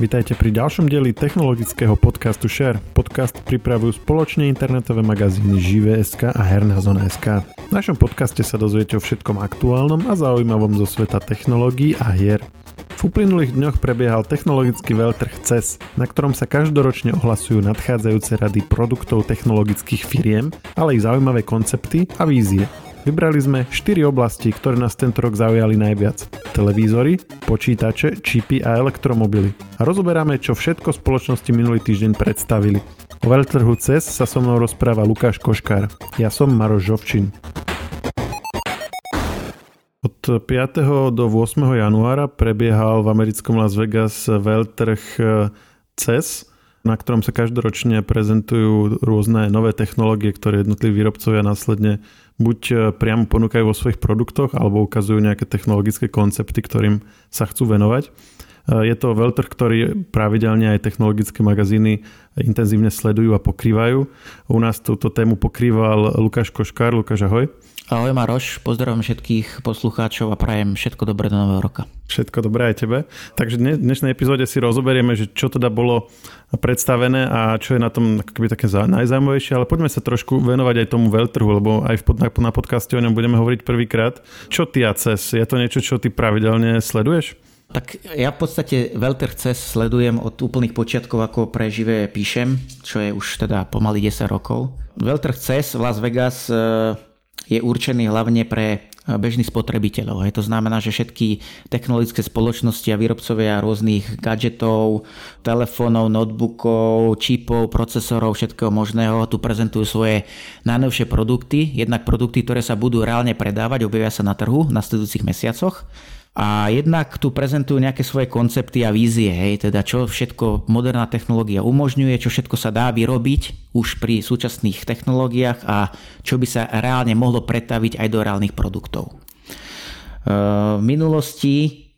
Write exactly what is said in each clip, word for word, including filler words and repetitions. Vitajte pri ďalšom dieli technologického podcastu SHARE. Podcast pripravujú spoločne internetové magazíny Živé.sk a HernáZóna.sk. V našom podcaste sa dozviete o všetkom aktuálnom a zaujímavom zo sveta technológií a hier. V uplynulých dňoch prebiehal technologický veľtrh cé é es, na ktorom sa každoročne ohlasujú nadchádzajúce rady produktov technologických firiem, ale ich zaujímavé koncepty a vízie. Vybrali sme štyri oblasti, ktoré nás tento rok zaujali najviac. Televízory, počítače, čipy a elektromobily. A rozoberáme, čo všetko spoločnosti minulý týždeň predstavili. O veľtrhu cé é es sa so mnou rozpráva Lukáš Koškár. Ja som Maroš Žofčin. Od piateho do ôsmeho januára prebiehal v americkom Las Vegas veľtrh cé é es, na ktorom sa každoročne prezentujú rôzne nové technológie, ktoré jednotliví výrobcovia následne buď priamo ponúkajú vo svojich produktoch, alebo ukazujú nejaké technologické koncepty, ktorým sa chcú venovať. Je to veľtrh, ktorý pravidelne aj technologické magazíny intenzívne sledujú a pokrývajú. U nás túto tému pokrýval Lukáš Koškár. Lukáš, ahoj. Ahoj Maroš, pozdravím všetkých poslucháčov a prajem všetko dobré do nového roka. Všetko dobré aj tebe. Takže v dnešnej epizóde si rozoberieme, že čo teda bolo predstavené a čo je na tom akoby také najzaujímavejšie, ale poďme sa trošku venovať aj tomu veľtrhu, lebo aj v pod, na podcaste o ňom budeme hovoriť prvýkrát. Čo ty a cé é es? Je to niečo, čo ty pravidelne sleduješ? Tak ja v podstate veľtrh cé é es sledujem od úplných počiatkov, ako pre Živé píšem, čo je už teda pomaly desať rokov. Veľtrh cé é es v Las Vegas je určený hlavne pre bežných spotrebiteľov. To znamená, že všetky technologické spoločnosti a výrobcovia rôznych gadgetov, telefónov, notebookov, čipov, procesorov, všetkého možného tu prezentujú svoje najnovšie produkty. Jednak produkty, ktoré sa budú reálne predávať, objavia sa na trhu v nasledujúcich mesiacoch. A jednak tu prezentujú nejaké svoje koncepty a vízie, hej, teda čo všetko moderná technológia umožňuje, čo všetko sa dá vyrobiť už pri súčasných technológiách a čo by sa reálne mohlo pretaviť aj do reálnych produktov. V minulosti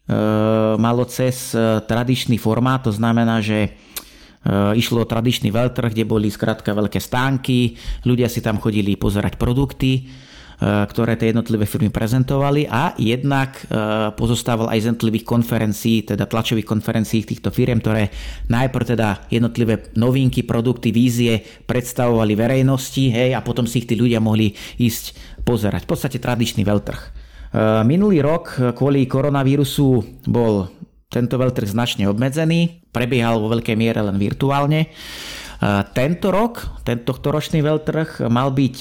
malo cez tradičný formát, to znamená, že išlo o tradičný veľtrh, kde boli skrátka veľké stánky, ľudia si tam chodili pozerať produkty, ktoré tie jednotlivé firmy prezentovali, a jednak pozostával aj z jednotlivých konferencií, teda tlačových konferencií týchto firiem, ktoré najprv teda jednotlivé novinky, produkty, vízie predstavovali verejnosti, hej, a potom si ich tí ľudia mohli ísť pozerať. V podstate tradičný veľtrh. Minulý rok kvôli koronavírusu bol tento veľtrh značne obmedzený, prebiehal vo veľkej miere len virtuálne. Tento rok, tento tohtoročný veľtrh mal byť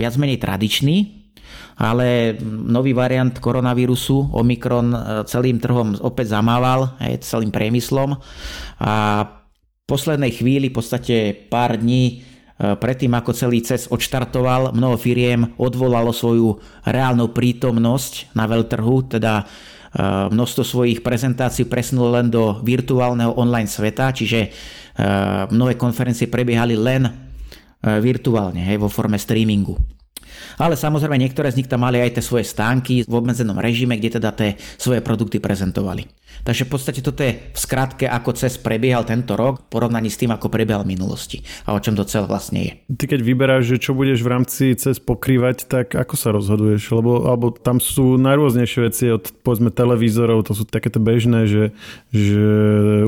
viac menej tradičný, ale nový variant koronavírusu, Omikron, celým trhom opäť zamával, celým priemyslom, a v poslednej chvíli, v podstate pár dní predtým, ako celý cé é es odštartoval, mnoho firiem odvolalo svoju reálnu prítomnosť na veľtrhu, teda množstvo svojich prezentácií presunulo len do virtuálneho online sveta, čiže mnohé konferencie prebiehali len virtuálne, hej, vo forme streamingu. Ale samozrejme niektoré z nich tam mali aj tie svoje stánky v obmedzenom režime, kde teda tie svoje produkty prezentovali. Takže v podstate toto je v skratke, ako cé é es prebiehal tento rok v porovnaní s tým, ako prebiehal v minulosti a o čom to celé vlastne je. Ty keď vyberáš, že čo budeš v rámci cé é es pokrývať, tak ako sa rozhoduješ? Lebo alebo tam sú najrôznejšie veci od, povedzme, televízorov, to sú takéto bežné, že, že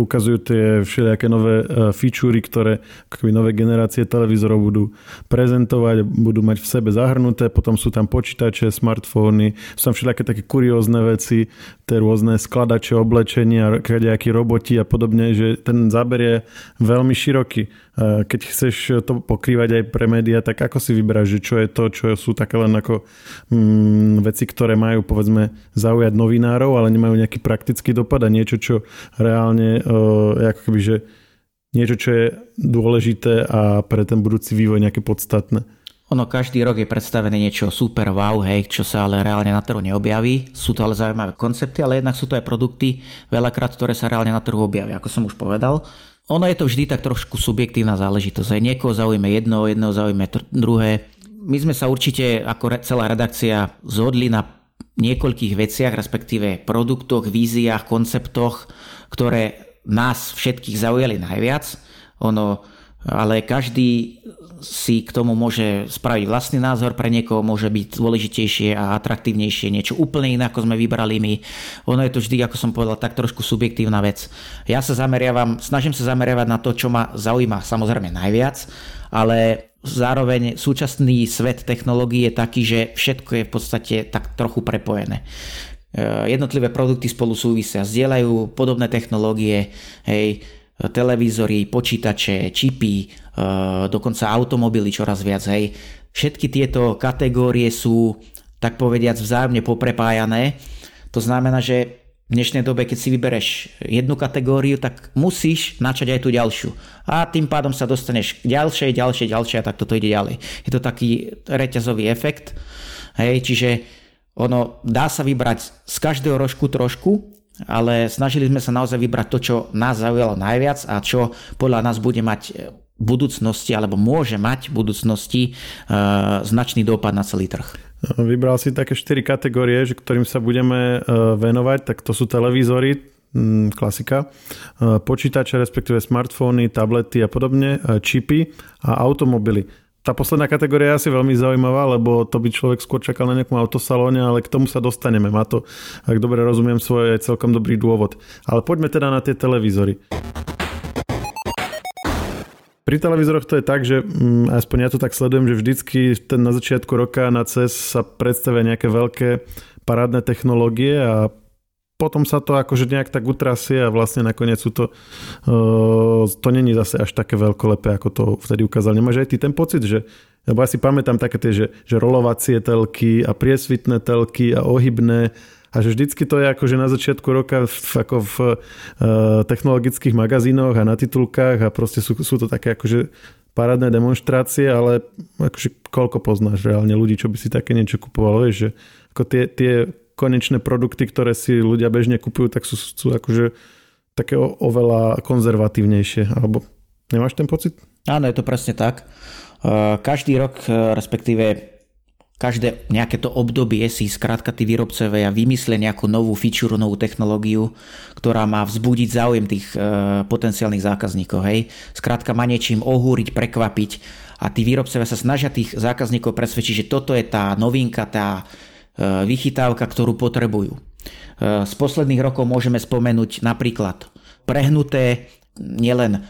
ukazujú tie všelijaké nové featurey, ktoré akoby nové generácie televízorov budú prezentovať, budú mať v sebe záhrnuté. Potom sú tam počítače, smartfóny, sú tam všelijaké také kuriózne veci, tie rôzne skladače, oblečenia, kadejakí roboti a podobne, že ten záber je veľmi široký. Keď chceš to pokrývať aj pre médiá, tak ako si vyberáš, že čo je to, čo sú také len ako mm, veci, ktoré majú, povedzme, zaujať novinárov, ale nemajú nejaký praktický dopad, a niečo, čo reálne e, ako keby, že niečo, čo je dôležité a pre ten budúci vývoj nejaké podstatné. Ono každý rok je predstavené niečo super wow, hej, čo sa ale reálne na trhu neobjaví. Sú to ale zaujímavé koncepty, ale jednak sú to aj produkty veľakrát, ktoré sa reálne na trhu objavia, ako som už povedal. Ono je to vždy tak trošku subjektívna záležitosť. Hej. Niekoho zaujme jedno, jedno zaujme tr- druhé. My sme sa určite ako re- celá redakcia zhodli na niekoľkých veciach, respektíve produktoch, víziách, konceptoch, ktoré nás všetkých zaujali najviac. Ono ale každý si k tomu môže spraviť vlastný názor, pre niekoho môže byť dôležitejšie a atraktívnejšie niečo úplne iné, ako sme vybrali my. Ono je to vždy, ako som povedal, tak trošku subjektívna vec. Ja sa zameriavam, snažím sa zameriavať na to, čo ma zaujíma samozrejme najviac, ale zároveň súčasný svet technológií je taký, že všetko je v podstate tak trochu prepojené. Jednotlivé produkty spolu súvisia, zdieľajú podobné technológie, hej, televízory, počítače, čipy, dokonca automobily čoraz viac. Hej. Všetky tieto kategórie sú, tak povediac, vzájomne poprepájané. To znamená, že v dnešnej dobe, keď si vybereš jednu kategóriu, tak musíš načať aj tú ďalšiu. A tým pádom sa dostaneš k ďalšej, ďalšej, ďalšej a tak toto ide ďalej. Je to taký reťazový efekt. Hej. Čiže ono dá sa vybrať z každého rožku trošku, ale snažili sme sa naozaj vybrať to, čo nás zaujalo najviac a čo podľa nás bude mať v budúcnosti alebo môže mať v budúcnosti e, značný dopad na celý trh. Vybral si také štyri kategórie, že ktorým sa budeme venovať, tak to sú televízory, klasika, počítače, respektíve smartfóny, tablety a podobne, čipy a automobily. Tá posledná kategória je asi veľmi zaujímavá, lebo to by človek skôr čakal na nejakom autosalóne, ale k tomu sa dostaneme. Má to, ak dobre rozumiem, svoj celkom dobrý dôvod. Ale poďme teda na tie televízory. Pri televízoroch to je tak, že hm, aspoň ja to tak sledujem, že vždycky ten na začiatku roka na cé é es sa predstavia nejaké veľké parádne technológie a potom sa to akože nejak tak utrasie a vlastne nakoniec sú to uh, to není zase až také veľkolepé, ako to vtedy ukázal. Nemáš aj ty ten pocit, že lebo ja si pamätám také tie, že, že rolovacie telky a priesvitné telky a ohybné a že vždycky to je akože na začiatku roka v, ako v uh, technologických magazínoch a na titulkách a proste sú, sú to také akože parádne demonštrácie, ale akože koľko poznáš reálne ľudí, čo by si také niečo kupoval, vieš, že ako tie, tie konečné produkty, ktoré si ľudia bežne kupujú, tak sú, sú akože také o, oveľa konzervatívnejšie. Alebo nemáš ten pocit? Áno, je to presne tak. Každý rok, respektíve každé nejaké to obdobie si skrátka tí výrobcovia vymyslia nejakú novú feature, novú technológiu, ktorá má vzbudiť záujem tých potenciálnych zákazníkov. Hej. Skrátka má niečím ohúriť, prekvapiť a tí výrobcovia sa snažia tých zákazníkov presvedčiť, že toto je tá novinka, tá vychytávka, ktorú potrebujú. Z posledných rokov môžeme spomenúť napríklad prehnuté nielen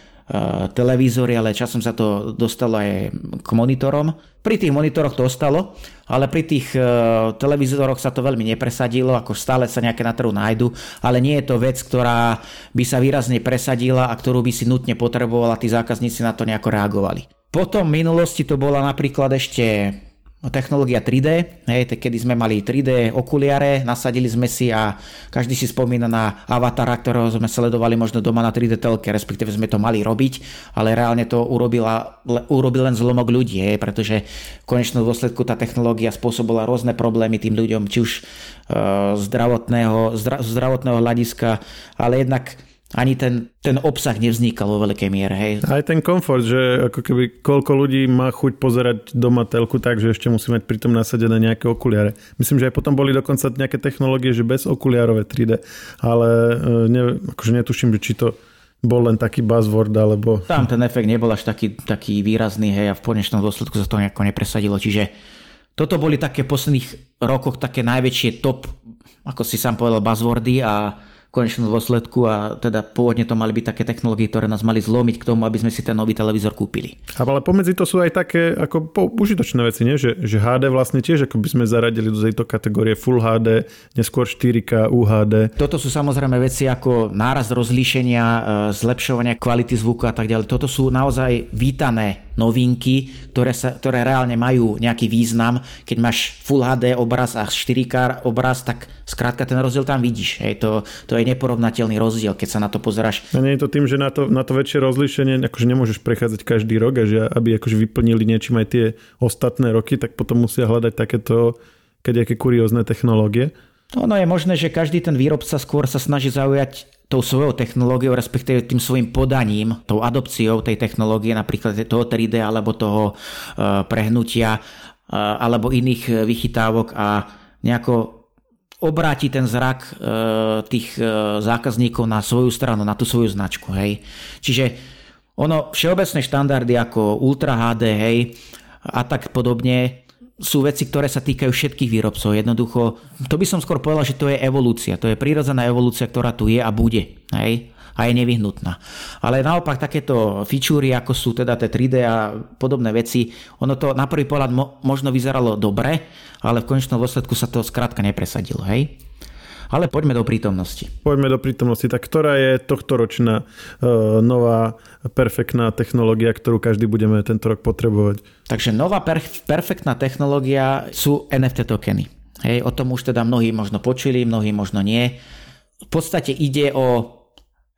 televízory, ale časom sa to dostalo aj k monitorom. Pri tých monitoroch to ostalo, ale pri tých televízoroch sa to veľmi nepresadilo, ako stále sa nejaké na trhu nájdu, ale nie je to vec, ktorá by sa výrazne presadila a ktorú by si nutne potrebovala, tí zákazníci na to nejako reagovali. Potom v minulosti to bola napríklad ešte technológia tri dé, hej, kedy sme mali tri dé okuliare, nasadili sme si a každý si spomína na avatara, ktorého sme sledovali možno doma na tri dé telke, respektíve sme to mali robiť, ale reálne to urobila, urobil len zlomok ľudí, hej, pretože v konečnom dôsledku tá technológia spôsobila rôzne problémy tým ľuďom, či už uh, zdravotného, zdra, zdravotného hľadiska, ale jednak ani ten, ten obsah nevznikal vo veľkej miere. Hej. Aj ten komfort, že ako keby koľko ľudí má chuť pozerať doma telku tak, že ešte musí mať pritom nasadené nejaké okuliare. Myslím, že aj potom boli dokonca nejaké technológie, že bez okuliarové tri dé, ale ne, akože netuším, či to bol len taký buzzword, alebo... Tam ten efekt nebol až taký, taký výrazný, hej, a v konečnom dôsledku sa to nejako nepresadilo, čiže toto boli také v posledných rokoch také najväčšie top, ako si sám povedal, buzzwordy a konečnom dôsledku a teda pôvodne to mali byť také technológie, ktoré nás mali zlomiť k tomu, aby sme si ten nový televízor kúpili. Ale pomedzi to sú aj také ako užitočné veci, nie? Že, že há dé vlastne tiež, ako by sme zaradili do tejto kategórie Full há dé, neskôr štyri ká, U H D. Toto sú samozrejme veci ako nárast rozlíšenia, zlepšovania kvality zvuku a tak ďalej. Toto sú naozaj vítané novinky, ktoré, sa, ktoré reálne majú nejaký význam. Keď máš Full há dé obraz a štyri ká obraz, tak skrátka ten rozdiel tam vidíš. Hej, to, to je neporovnateľný rozdiel, keď sa na to pozeráš. A nie je to tým, že na to, na to väčšie rozlíšenie akože nemôžeš prechádzať každý rok a že aby akože vyplnili niečím aj tie ostatné roky, tak potom musia hľadať takéto keďaké kuriózne technológie. Ono je možné, že každý ten výrobca skôr sa snaží zaujať tou svojou technológiou, respektíve tým svojim podaním, tou adopciou tej technológie, napríklad toho tri dé alebo toho prehnutia alebo iných vychytávok a nejako obráti ten zrak tých zákazníkov na svoju stranu, na tú svoju značku. Hej. Čiže Ono, všeobecné štandardy ako Ultra há dé, hej, a tak podobne, sú veci, ktoré sa týkajú všetkých výrobcov. Jednoducho, to by som skôr povedal, že to je evolúcia. To je prírodzená evolúcia, ktorá tu je a bude. Hej? A je nevyhnutná. Ale naopak takéto fičúry, ako sú teda tie tri dé a podobné veci, ono to na prvý pohľad mo- možno vyzeralo dobre, ale v konečnom dôsledku sa to skrátka nepresadilo. Hej? Ale poďme do prítomnosti. Poďme do prítomnosti. Tak ktorá je tohtoročná uh, nová perfektná technológia, ktorú každý budeme tento rok potrebovať? Takže nová perf- perfektná technológia sú en ef tí tokeny. Hej? O tom už teda mnohí možno počuli, mnohí možno nie. V podstate ide o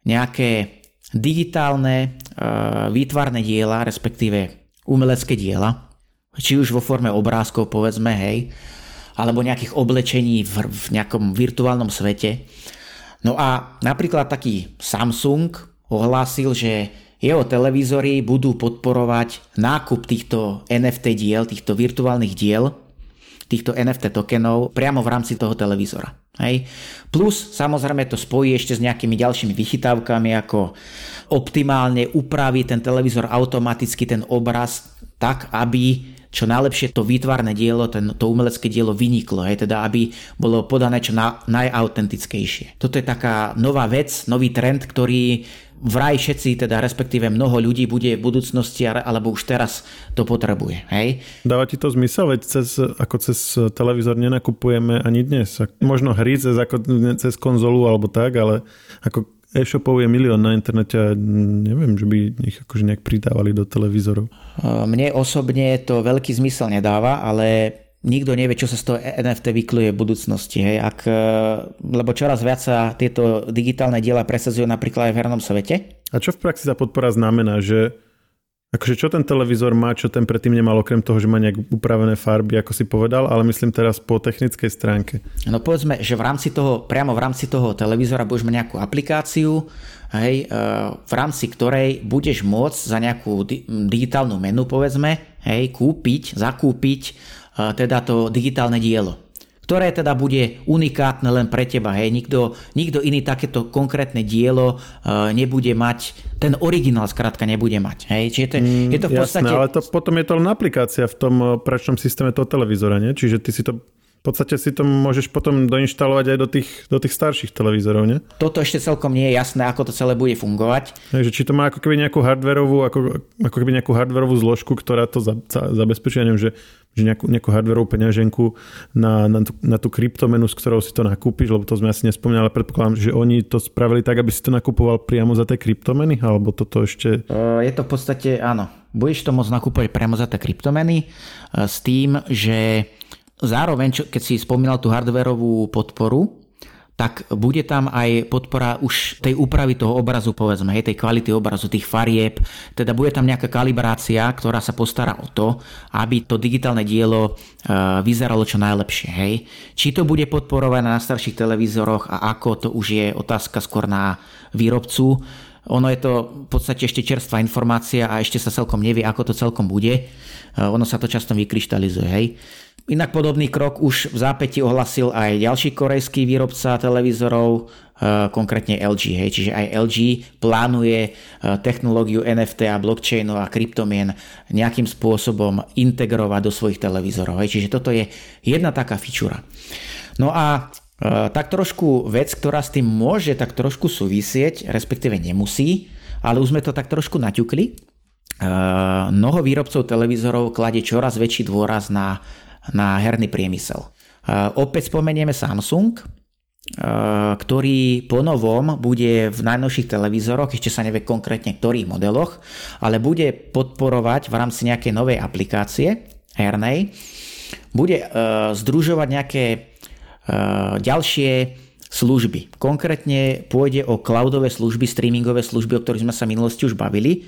nejaké digitálne uh, výtvarné diela, respektíve umelecké diela, či už vo forme obrázkov, povedzme, hej, alebo nejakých oblečení v, v nejakom virtuálnom svete. No a napríklad taký Samsung ohlásil, že jeho televízory budú podporovať nákup týchto en ef tí diel, týchto virtuálnych diel, týchto en ef tí tokenov priamo v rámci toho televízora. Hej. Plus samozrejme to spojí ešte s nejakými ďalšími vychytávkami, ako optimálne upraví ten televízor automaticky ten obraz tak, aby čo najlepšie to výtvarné dielo, ten, to umelecké dielo vyniklo, hej, teda aby bolo podané čo na, najautentickejšie. Toto je taká nová vec, nový trend, ktorý vraj všetci, teda respektíve mnoho ľudí bude v budúcnosti alebo už teraz to potrebuje. Hej? Dáva ti to zmysel, veď cez, ako cez televízor nenakupujeme ani dnes. Možno hry cez, ako, cez konzolu alebo tak, ale ako e-shopov je milión na internete a neviem, že by ich akože nejak pridávali do televízorov. Mne osobne to veľký zmysel nedáva, ale nikto nevie, čo sa z toho en ef tí vykluje v budúcnosti. Hej. Ak, lebo čoraz viac sa tieto digitálne diela presadzujú napríklad aj v hernom svete. A čo v praxi tá podpora znamená? Že, akože čo ten televízor má, čo ten predtým nemal, okrem toho, že má nejak upravené farby, ako si povedal, ale myslím teraz po technickej stránke. No povedzme, že v rámci toho, priamo v rámci toho televízora budeš mať nejakú aplikáciu, hej, v rámci ktorej budeš môcť za nejakú di- digitálnu menu, povedzme, hej, kúpiť, zakúpiť teda to digitálne dielo, ktoré teda bude unikátne len pre teba. Hej. Nikto, nikto iný takéto konkrétne dielo nebude mať, ten originál skrátka nebude mať. Hej. Čiže to, mm, je to v podstate... Jasné, ale to, potom je to len aplikácia v tom operačnom systéme toho televízora, nie? Čiže ty si to... V podstate si to môžeš potom doinštalovať aj do tých, do tých starších televízorov, nie? Toto ešte celkom nie je jasné, ako to celé bude fungovať. Takže či to má ako keby nejakú hardwareovú, ako, ako keby nejakú hardwareovú zložku, ktorá to za, za, zabezpečí, ja neviem, že, že nejakú, nejakú hardwareovú peňaženku na, na, tú, na tú kryptomenu, s ktorou si to nakúpiš, lebo to sme asi nespomínali, ale predpokladám, že oni to spravili tak, aby si to nakupoval priamo za tie kryptomeny, alebo toto ešte... Je to v podstate, áno, budeš to môcť nakúpovať priamo za tie kryptomeny s tým, že zároveň, keď si spomínal tú hardwareovú podporu, tak bude tam aj podpora už tej úpravy toho obrazu, povedzme, hej, tej kvality obrazu, tých farieb. Teda bude tam nejaká kalibrácia, ktorá sa postará o to, aby to digitálne dielo vyzeralo čo najlepšie. Hej. Či to bude podporované na starších televízoroch a ako, to už je otázka skôr na výrobcu. Ono je to v podstate ešte čerstvá informácia a ešte sa celkom nevie, ako to celkom bude. Ono sa to často vykryštalizuje. Hej. Inak podobný krok už v zápäti ohlasil aj ďalší korejský výrobca televízorov, konkrétne el gé. Hej. Čiže aj el gé plánuje technológiu en ef tí a blockchainu a kryptomien nejakým spôsobom integrovať do svojich televízorov. Hej. Čiže toto je jedna taká fičura. No a tak trošku vec, ktorá s tým môže tak trošku súvisieť, respektíve nemusí, ale už sme to tak trošku naťukli. Mnoho výrobcov televízorov kladie čoraz väčší dôraz na, na herný priemysel. Opäť spomenieme Samsung, ktorý ponovom bude v najnovších televízoroch, ešte sa nevie konkrétne ktorých modeloch, ale bude podporovať v rámci nejakej novej aplikácie hernej, bude združovať nejaké ďalšie služby. Konkrétne pôjde o cloudové služby, streamingové služby, o ktorých sme sa v minulosti už bavili,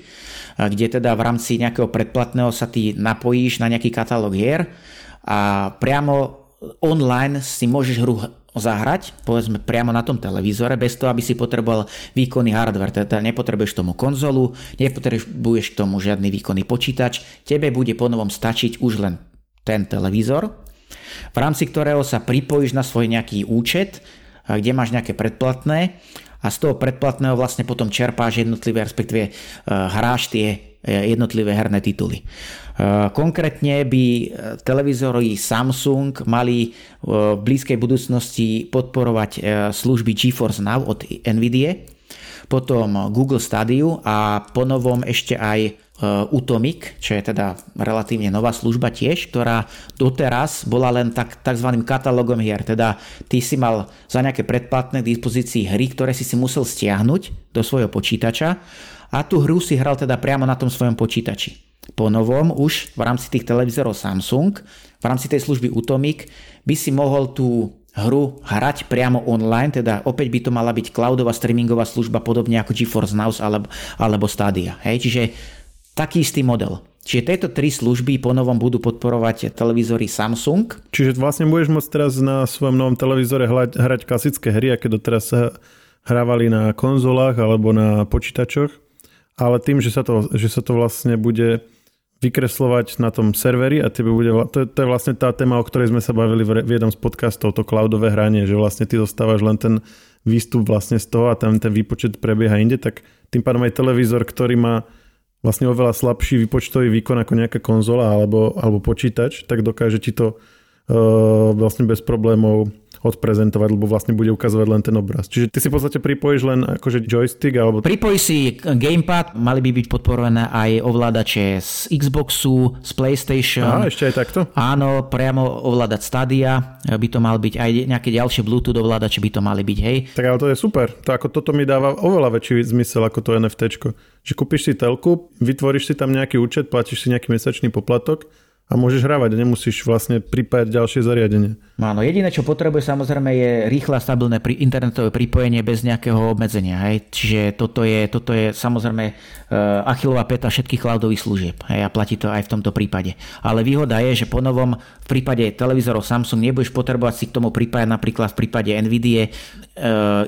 kde teda v rámci nejakého predplatného sa ty napojíš na nejaký katalóg hier a priamo online si môžeš hru zahrať, povedzme priamo na tom televízore, bez toho, aby si potreboval výkonný hardware. Teda nepotrebuješ k tomu konzolu, nepotrebuješ k tomu žiadny výkonný počítač, tebe bude ponovom stačiť už len ten televízor, v rámci ktorého sa pripojíš na svoj nejaký účet, kde máš nejaké predplatné a z toho predplatného vlastne potom čerpáš jednotlivé, respektíve hráš tie jednotlivé herné tituly. Konkrétne by televízory Samsung mali v blízkej budúcnosti podporovať služby GeForce Now od NVIDIA, potom Google Stadiu a ponovom ešte aj Utomik, čo je teda relatívne nová služba tiež, ktorá doteraz bola len tak, takzvaným katalógom hier. Teda ty si mal za nejaké predplatné k dispozícii hry, ktoré si si musel stiahnuť do svojho počítača a tú hru si hral teda priamo na tom svojom počítači. Po novom už v rámci tých televízorov Samsung, v rámci tej služby Utomik by si mohol tú hru hrať priamo online, teda opäť by to mala byť cloudová streamingová služba podobne ako GeForce Now alebo, alebo Stadia. Hej, čiže taký istý model. Čiže tieto tri služby ponovom budú podporovať televízory Samsung. Čiže vlastne budeš môcť teraz na svojom novom televízore hrať, hrať klasické hry, aké doteraz sa hrávali na konzolách alebo na počítačoch, ale tým, že sa to, že sa to vlastne bude vykreslovať na tom serveri a tebe bude, to je, to je vlastne tá téma, o ktorej sme sa bavili v jednom z podcastov, to cloudové hranie, že vlastne ty dostávaš len ten výstup vlastne z toho a tam ten výpočet prebieha inde, tak tým pádom aj televízor, ktorý má vlastne oveľa slabší výpočtový výkon ako nejaká konzola alebo, alebo počítač, tak dokáže ti to uh, vlastne bez problémov odprezentovať, lebo vlastne bude ukazovať len ten obraz. Čiže ty si v podstate pripojíš len akože joystick alebo... Pripojíš si gamepad, mali by byť podporované aj ovládače z Xboxu, z PlayStation. Aha, ešte aj takto? Áno, priamo ovládať Stadia by to mal byť, aj nejaké ďalšie Bluetooth ovládače by to mali byť, hej. Tak ale to je super. To, ako, toto mi dáva oveľa väčší zmysel ako to NFTčko. Že kúpiš si telku, vytvoríš si tam nejaký účet, platíš si nejaký mesačný poplatok a môžeš hrávať, nemusíš vlastne pripájať ďalšie zariadenie. Áno, jediné, čo potrebuje samozrejme je rýchle a stabilné internetové pripojenie bez nejakého obmedzenia. Hej. Čiže toto je, toto je samozrejme Achillová päta všetkých cloudových služieb. Hej. A platí to aj v tomto prípade. Ale výhoda je, že po novom v prípade televízorov Samsung nebudeš potrebovať si k tomu pripájať napríklad v prípade NVIDIA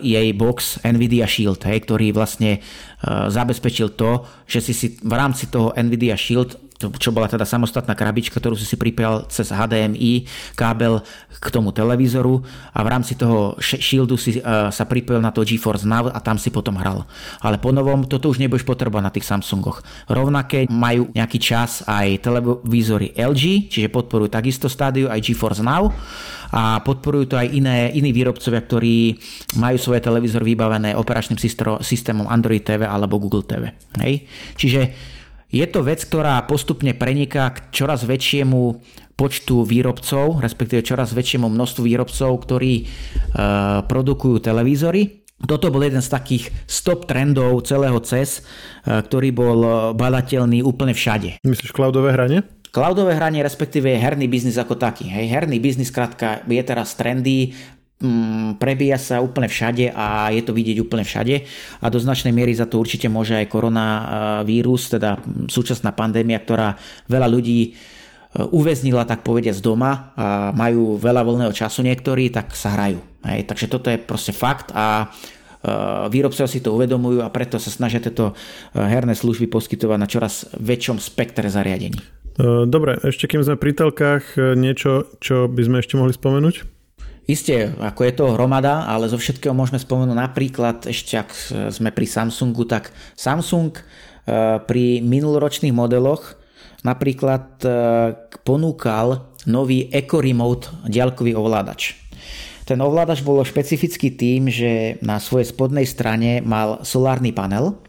jej box NVIDIA Shield, hej, ktorý vlastne zabezpečil to, že si si v rámci toho NVIDIA Shield, čo bola teda samostatná krabička, ktorú si si pripájal cez há dé em í kábel k tomu televízoru a v rámci toho Shieldu si uh, sa pripojil na to GeForce Now a tam si potom hral. Ale po novom toto už nebudeš potrebovať na tých Samsungoch. Rovnaké majú nejaký čas aj televízory el gé, čiže podporujú takisto Stadia aj GeForce Now a podporujú to aj iné, iní výrobcovia, ktorí majú svoje televízory vybavené operačným systémom Android té vé alebo Google té vé. Hej? Čiže je to vec, ktorá postupne preniká k čoraz väčšiemu počtu výrobcov, respektíve čoraz väčšiemu množstvu výrobcov, ktorí e, produkujú televízory. Toto bol jeden z takých top trendov celého cé é es, e, ktorý bol badateľný úplne všade. Myslíš cloudové hranie? Cloudové hranie, respektíve herný biznis ako taký. Hej, herný biznis, krátka, je teraz trendy, prebíja sa úplne všade a je to vidieť úplne všade a do značnej miery za to určite môže aj koronavírus, teda súčasná pandémia, ktorá veľa ľudí uväznila, tak povediať, z doma a majú veľa voľného času niektorí, tak sa hrajú. Hej, takže toto je proste fakt a výrobcovia si to uvedomujú a preto sa snažia tieto herné služby poskytovať na čoraz väčšom spektre zariadení. Dobre, ešte kým sme pri telkách, niečo, čo by sme ešte mohli spomenúť? Isté, ako je to hromada, ale zo všetkého môžeme spomenúť napríklad, ešte ak sme pri Samsungu, tak Samsung pri minuloročných modeloch napríklad ponúkal nový Eco Remote diaľkový ovládač. Ten ovládač bol špecifický tým, že na svojej spodnej strane mal solárny panel,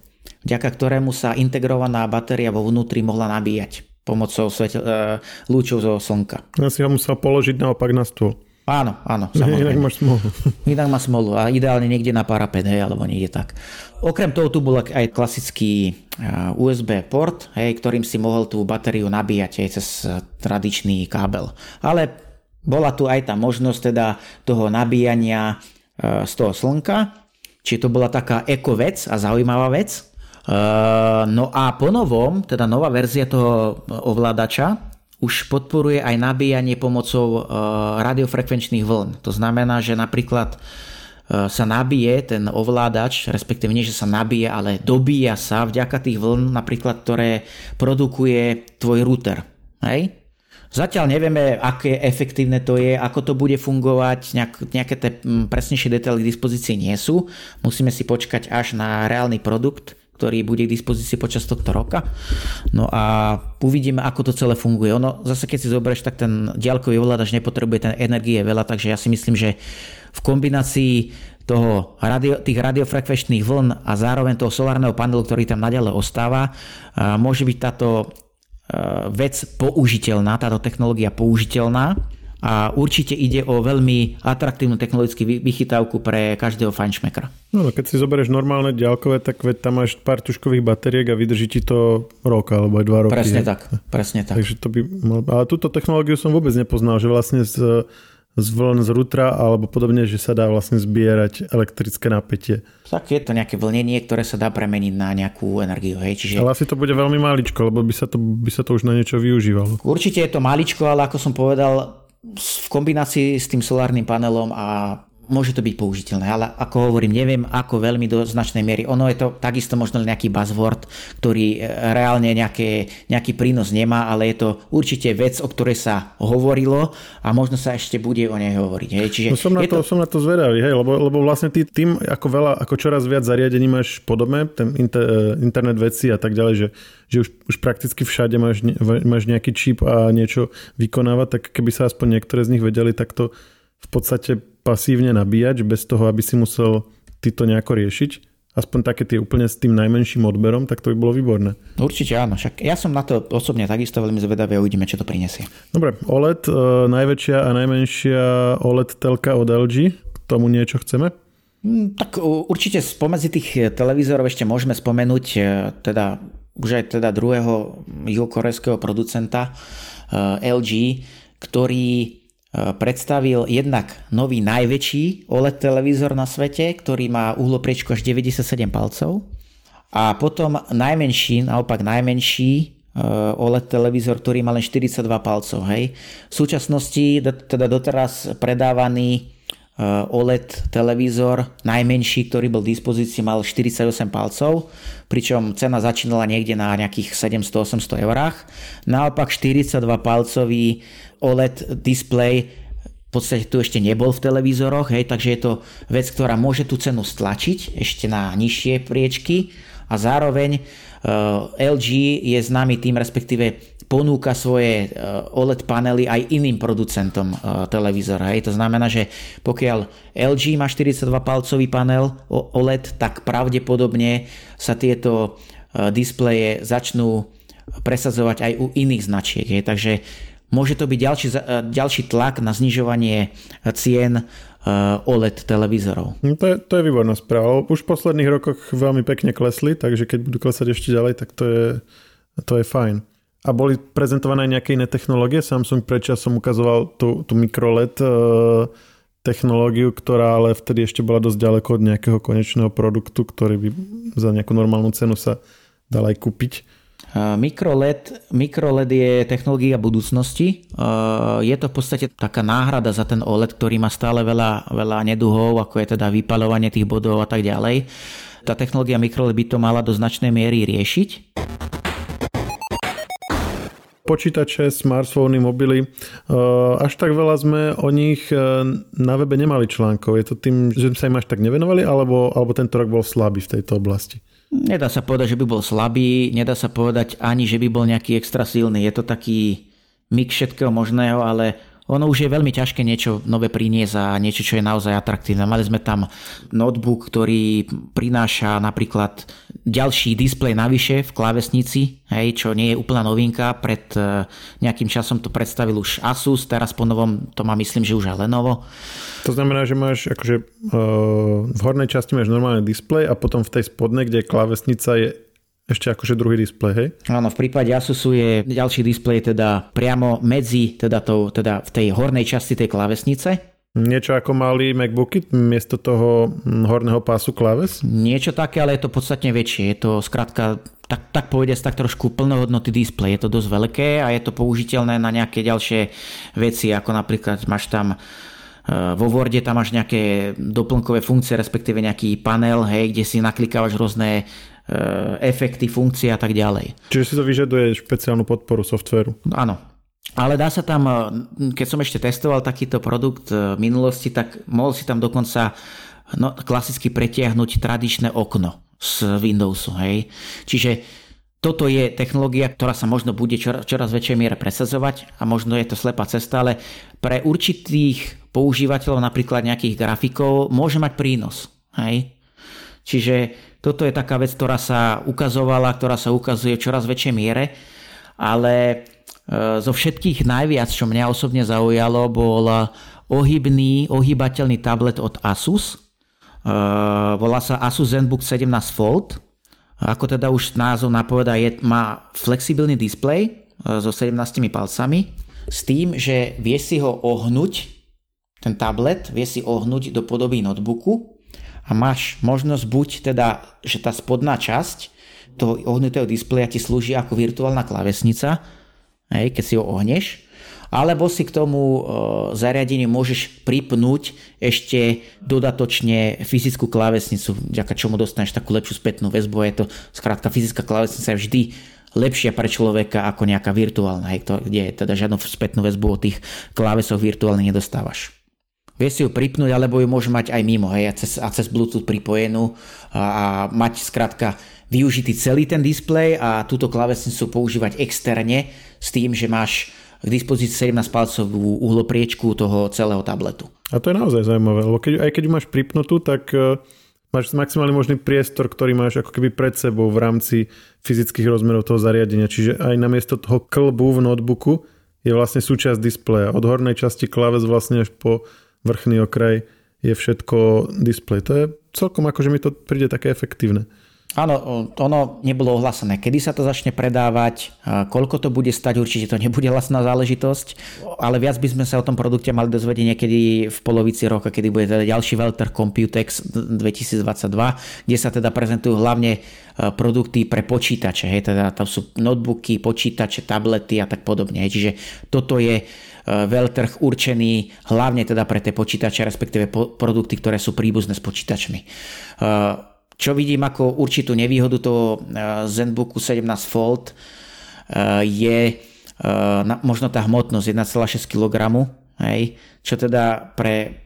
vďaka ktorému sa integrovaná batéria vo vnútri mohla nabíjať pomocou svetel- lúčov zo slnka. Ja si ho musel položiť naopak na stôl. Áno, áno. Inak máš smolu. Inak má smolu a ideálne niekde na parapet, hej, alebo niekde tak. Okrem toho tu bol aj klasický ú es bé port, hej, ktorým si mohol tú batériu nabíjať aj cez tradičný kábel. Ale bola tu aj tá možnosť teda toho nabíjania z toho slnka, čiže to bola taká eko vec a zaujímavá vec. No a po novom, teda nová verzia toho ovládača, už podporuje aj nabíjanie pomocou e, radiofrekvenčných vln. To znamená, že napríklad e, sa nabije ten ovládač, respektíve nie, že sa nabije, ale dobíja sa vďaka tých vln, napríklad, ktoré produkuje tvoj router. Hej? Zatiaľ nevieme, aké efektívne to je, ako to bude fungovať, nejaké tie presnejšie detaily k dispozícii nie sú. Musíme si počkať až na reálny produkt, ktorý bude k dispozícii počas tohto roka. No a uvidíme, ako to celé funguje. Ono zase, keď si zoberieš, tak ten diaľkový ovládač nepotrebuje ten energie veľa, takže ja si myslím, že v kombinácii toho radio, tých radiofrekvenčných vln a zároveň toho solárneho panelu, ktorý tam naďalej ostáva, môže byť táto vec použiteľná, táto technológia použiteľná. A určite ide o veľmi atraktívnu technologickú vychytávku pre každého fajnšmekra. No, no keď si zoberieš normálne diaľkové, tak veď tam máš pár tužkových batériek a vydrží ti to rok alebo aj dva roky. Presne tak, presne tak. Takže to by mal... Ale túto technológiu som vôbec nepoznal, že vlastne z, z vln z rutra alebo podobne, že sa dá vlastne zbierať elektrické napätie. Tak je to nejaké vlnenie, ktoré sa dá premeniť na nejakú energiu. Hej? Čiže... Ale asi to bude veľmi maličko, lebo by sa to, by sa to už na niečo využívalo. Určite je to maličko, ale ako som povedal, v kombinácii s tým solárnym panelom a môže to byť použiteľné, ale ako hovorím, neviem ako veľmi do značnej miery. Ono je to takisto možno nejaký buzzword, ktorý reálne nejaké, nejaký prínos nemá, ale je to určite vec, o ktorej sa hovorilo a možno sa ešte bude o nej hovoriť. Hej. Čiže no som, na to, to... som na to zvedavý, hej, lebo, lebo vlastne ty, tým, ako veľa, ako čoraz viac zariadení máš podobné, ten inter, internet veci a tak ďalej, že, že už, už prakticky všade máš, máš nejaký čip a niečo vykonáva, tak keby sa aspoň niektoré z nich vedeli, tak to v podstate pasívne nabíjať, bez toho, aby si musel ty to nejako riešiť. Aspoň také tie úplne s tým najmenším odberom, tak to by bolo výborné. Určite áno, však ja som na to osobne takisto veľmi zvedavý a uvidíme, čo to prinesie. Dobre, ó el é dé, najväčšia a najmenšia ó el é dé telka od el gé, k tomu niečo chceme? Tak určite spomedzi tých televízorov ešte môžeme spomenúť teda, už aj teda druhého juhokorejského producenta el gé, ktorý predstavil jednak nový najväčší ó el é dé televízor na svete, ktorý má uhlopriečku až deväťdesiatsedem palcov a potom najmenší, naopak najmenší ó el é dé televízor, ktorý má len štyridsaťdva palcov. Hej. V súčasnosti teda doteraz predávaný ó el é dé televízor najmenší, ktorý bol v dispozícii, mal štyridsaťosem palcov, pričom cena začínala niekde na nejakých sedemsto až osemsto eurách. Naopak štyridsaťdva palcový ó el é dé display v podstate tu ešte nebol v televízoroch, hej, takže je to vec, ktorá môže tú cenu stlačiť ešte na nižšie priečky a zároveň uh, el gé je známy tým, respektíve ponúka svoje ó el é dé panely aj iným producentom televízora. Hej. To znamená, že pokiaľ el gé má štyridsaťdva palcový panel ó el é dé, tak pravdepodobne sa tieto displeje začnú presadzovať aj u iných značiek. Hej. Takže môže to byť ďalší, ďalší tlak na znižovanie cien ó el é dé televízorov. No to je, to je výborná správa. Už v posledných rokoch veľmi pekne klesli, takže keď budú klesať ešte ďalej, tak to je, to je fajn. A boli prezentované nejaké iné technológie. Samsung predčasom ukazoval tú, tú microLED e, technológiu, ktorá ale vtedy ešte bola dosť ďaleko od nejakého konečného produktu, ktorý by za nejakú normálnu cenu sa dal aj kúpiť. MicroLED, microLED je technológia budúcnosti. E, je to v podstate taká náhrada za ten ó el é dé, ktorý má stále veľa, veľa neduhov, ako je teda vypaľovanie tých bodov a tak ďalej. Tá technológia microLED by to mala do značnej miery riešiť. Počítače, smartfóny, mobily. Až tak veľa sme o nich na webe nemali článkov. Je to tým, že sa im až tak nevenovali, alebo, alebo tento rok bol slabý v tejto oblasti? Nedá sa povedať, že by bol slabý, nedá sa povedať ani, že by bol nejaký extra silný. Je to taký mix všetkého možného, ale ono už je veľmi ťažké niečo nové priniesť a niečo, čo je naozaj atraktívne. Mali sme tam notebook, ktorý prináša napríklad ďalší displej navyše v klávesnici, hej, čo nie je úplná novinka. Pred nejakým časom to predstavil už Asus, teraz po novom to má, myslím, že už aj Lenovo. To znamená, že máš akože v hornej časti máš normálny displej a potom v tej spodnej, kde je klávesnica, je ešte akože druhý displej, hej? Áno, v prípade Asusu je ďalší displej teda priamo medzi, teda, tou, teda v tej hornej časti tej klávesnice. Niečo ako mali MacBooky miesto toho horného pásu kláves? Niečo také, ale je to podstatne väčšie. Je to skrátka, tak, tak povediať, tak trošku plnohodnotný displej. Je to dosť veľké a je to použiteľné na nejaké ďalšie veci, ako napríklad máš tam vo Worde tam máš nejaké doplnkové funkcie, respektíve nejaký panel, hej, kde si naklikávaš rôzne efekty, funkcie a tak ďalej. Čiže si to vyžaduje špeciálnu podporu softvéru. Áno. Ale dá sa tam, keď som ešte testoval takýto produkt v minulosti, tak mohol si tam dokonca no, klasicky pretiahnuť tradičné okno z Windowsu. Hej. Čiže toto je technológia, ktorá sa možno bude čoraz, čoraz väčšej miere presadzovať a možno je to slepá cesta, ale pre určitých používateľov, napríklad nejakých grafikov, môže mať prínos. Hej. Čiže toto je taká vec, ktorá sa ukazovala, ktorá sa ukazuje v čoraz väčšej miere, ale zo všetkých najviac, čo mňa osobne zaujalo, bol ohybný, ohybateľný tablet od Asus. Volá sa Asus ZenBook sedemnásť Fold. Ako teda už názov napovedá, je, má flexibilný displej so sedemnástimi palcami s tým, že vie si ho ohnúť, ten tablet vie si ohnúť do podoby notebooku a máš možnosť buď teda, že tá spodná časť toho ohnutého displeja ti slúži ako virtuálna klávesnica, hej, keď si ho ohneš, alebo si k tomu e, zariadeniu môžeš pripnúť ešte dodatočne fyzickú klávesnicu, vďaka čomu dostaneš takú lepšiu spätnú väzbu. Je to skrátka, fyzická klávesnica je vždy lepšia pre človeka ako nejaká virtuálna, hej, to, kde teda žiadnu spätnú väzbu od tých klávesov virtuálne nedostávaš. Vieš si ju pripnúť, alebo ju môžeš mať aj mimo, hej, a cez, a cez Bluetooth pripojenú a, a mať skrátka využitý celý ten displej a túto klávesnicu používať externe s tým, že máš k dispozícii sedemnásťpalcovú uhlopriečku toho celého tabletu. A to je naozaj zaujímavé, lebo keď, aj keď ju máš pripnutú, tak máš maximálny možný priestor, ktorý máš ako keby pred sebou v rámci fyzických rozmerov toho zariadenia. Čiže aj namiesto toho klbu v notebooku je vlastne súčasť displeja. Od hornej časti kláves vlastne až po vrchný okraj je všetko displej. To je celkom akože mi to príde také efektívne. Áno, ono nebolo ohlásené, kedy sa to začne predávať, koľko to bude stať, určite to nebude vlastná záležitosť, ale viac by sme sa o tom produkte mali dozvedieť niekedy v polovici roka, kedy bude teda ďalší Welter Computex dvetisícdvadsaťdva, kde sa teda prezentujú hlavne produkty pre počítače, hej, teda tam sú notebooky, počítače, tablety a tak podobne, hej, čiže toto je veľtrh určený hlavne teda pre tie počítače, respektíve po- produkty, ktoré sú príbuzné s počítačmi. Čo vidím ako určitú nevýhodu toho ZenBooku sedemnásť Fold je možno tá hmotnosť jeden celá šesť kilogramov, hej, čo teda pre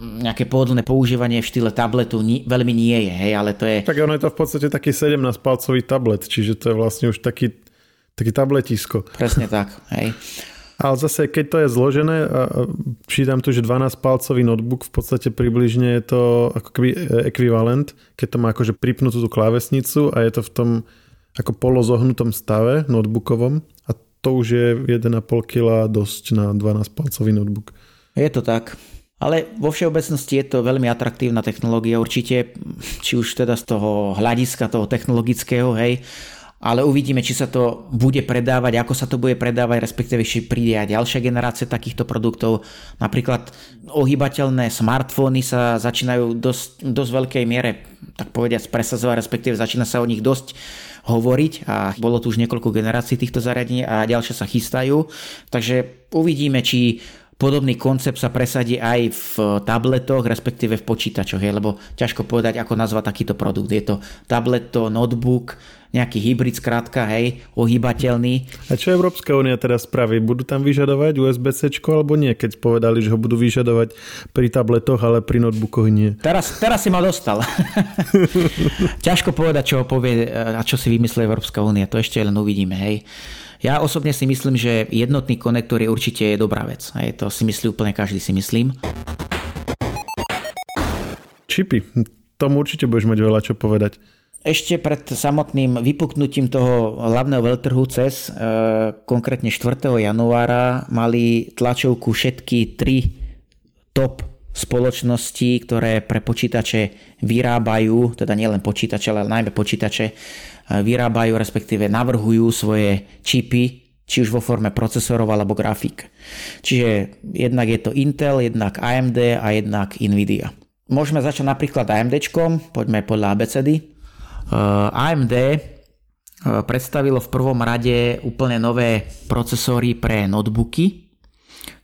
nejaké pohodlné používanie v štýle tabletu ni- veľmi nie je, hej, ale to je... Tak ono je to v podstate taký sedemnásťpalcový tablet, čiže to je vlastne už taký, taký tabletisko. Presne tak, hej. Ale zase, keď to je zložené, čítam tu, že dvanásťpalcový notebook v podstate približne je to ako keby ekvivalent, keď to má akože pripnutú tú klávesnicu a je to v tom ako polozohnutom stave notebookovom a to už je jeden celá päť kilogramov dosť na dvanásťpalcový notebook. Je to tak. Ale vo všeobecnosti je to veľmi atraktívna technológia určite, či už teda z toho hľadiska toho technologického, hej, ale uvidíme, či sa to bude predávať, ako sa to bude predávať, respektíve či príde aj ďalšia generácia takýchto produktov. Napríklad ohýbateľné smartfóny sa začínajú dosť, dosť veľkej miere, tak povediať, presazovať, respektíve začína sa o nich dosť hovoriť a bolo tu už niekoľko generácií týchto zariadení a ďalšie sa chystajú. Takže uvidíme, či podobný koncept sa presadí aj v tabletoch, respektíve v počítačoch, je, lebo ťažko povedať, ako nazvať takýto produkt. Je to tablet, to notebook, nejaký hybrid, skrátka, hej, ohýbateľný. A čo Európska únia teraz spraví? Budú tam vyžadovať ú es bé céčko alebo nie? Keď povedali, že ho budú vyžadovať pri tabletoch, ale pri notebookoch nie. Teraz, teraz si ma dostal. Ťažko povedať, čo povie a čo si vymyslí Európska únia. To ešte len uvidíme, hej. Ja osobne si myslím, že jednotný konektor je určite dobrá vec. Hej, to si myslí úplne každý, si myslím. Čipy, tomu určite budeš mať veľa čo povedať. Ešte pred samotným vypuknutím toho hlavného veľtrhu cé é es, e, konkrétne štvrtého januára, mali tlačovku všetky tri top spoločnosti, ktoré pre počítače vyrábajú, teda nielen počítače, ale najmä počítače, vyrábajú, respektíve navrhujú svoje čipy, či už vo forme procesorov alebo grafík. Čiže jednak je to Intel, jednak á em dé a jednak NVIDIA. Môžeme začať napríklad á em déčkom, poďme podľa abecedy. á em dé predstavilo v prvom rade úplne nové procesory pre notebooky,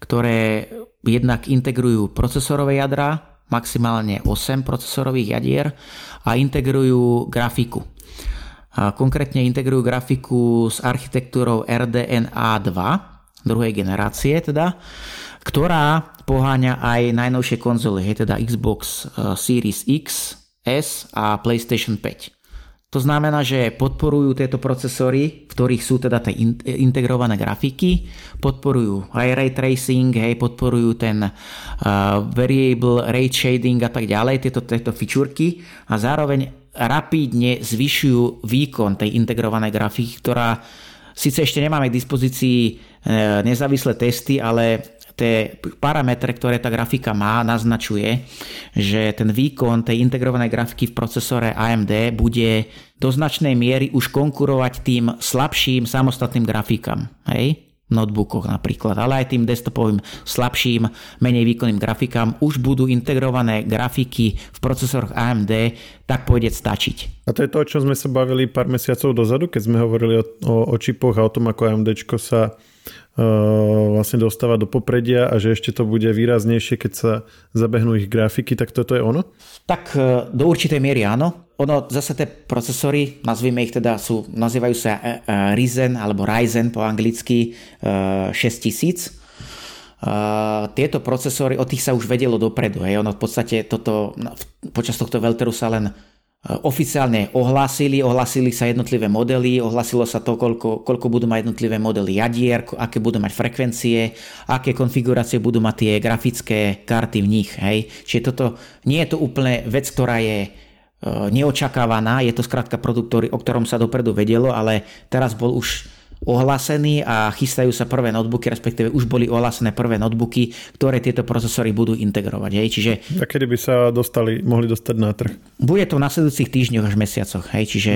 ktoré jednak integrujú procesorové jadra, maximálne osem procesorových jadier a integrujú grafiku. Konkrétne integrujú grafiku s architektúrou er dé en á dva, druhej generácie teda, ktorá poháňa aj najnovšie konzoly, hej, teda Xbox Series X, S a PlayStation päť. To znamená, že podporujú tieto procesory, v ktorých sú teda tie integrované grafiky, podporujú ray tracing, hej, podporujú ten uh, variable ray shading a tak ďalej, tieto, tieto fičúrky, a zároveň rapídne zvyšujú výkon tej integrovanej grafiky, ktorá síce ešte nemáme k dispozícii e, nezávislé testy, ale tie parametre, ktoré tá grafika má, naznačuje, že ten výkon tej integrovanej grafiky v procesore á em dé bude do značnej miery už konkurovať tým slabším samostatným grafikám, hej? V notebookoch napríklad, ale aj tým desktopovým slabším, menej výkonným grafikám už budú integrované grafiky v procesoroch á em dé tak povedať stačiť. A to je to, o čom sme sa bavili pár mesiacov dozadu, keď sme hovorili o, o, o čipoch a o tom, ako AMDčko sa vlastne dostáva do popredia a že ešte to bude výraznejšie, keď sa zabehnú ich grafiky, tak toto je ono? Tak do určitej miery áno. Ono zase tie procesory, nazvime ich teda, sú, nazývajú sa Ryzen alebo Ryzen po anglicky šesťtisíc. Uh, tieto procesory, o tých sa už vedelo dopredu. Hej. Ono v podstate toto, počas tohto Velteru sa len oficiálne ohlásili, ohlásili sa jednotlivé modely, ohlásilo sa to, koľko, koľko budú mať jednotlivé modely jadier, aké budú mať frekvencie, aké konfigurácie budú mať tie grafické karty v nich. Hej. Čiže toto nie je to úplne vec, ktorá je neočakávaná, je to skrátka produkt, o ktorom sa dopredu vedelo, ale teraz bol už ohlásený a chystajú sa prvé notebooky, respektíve už boli ohlásené prvé notebooky, ktoré tieto procesory budú integrovať. Hej. Čiže a kedy by sa dostali, mohli dostať na trh? Bude to v nasledujúcich týždňoch až mesiacoch, hej. Čiže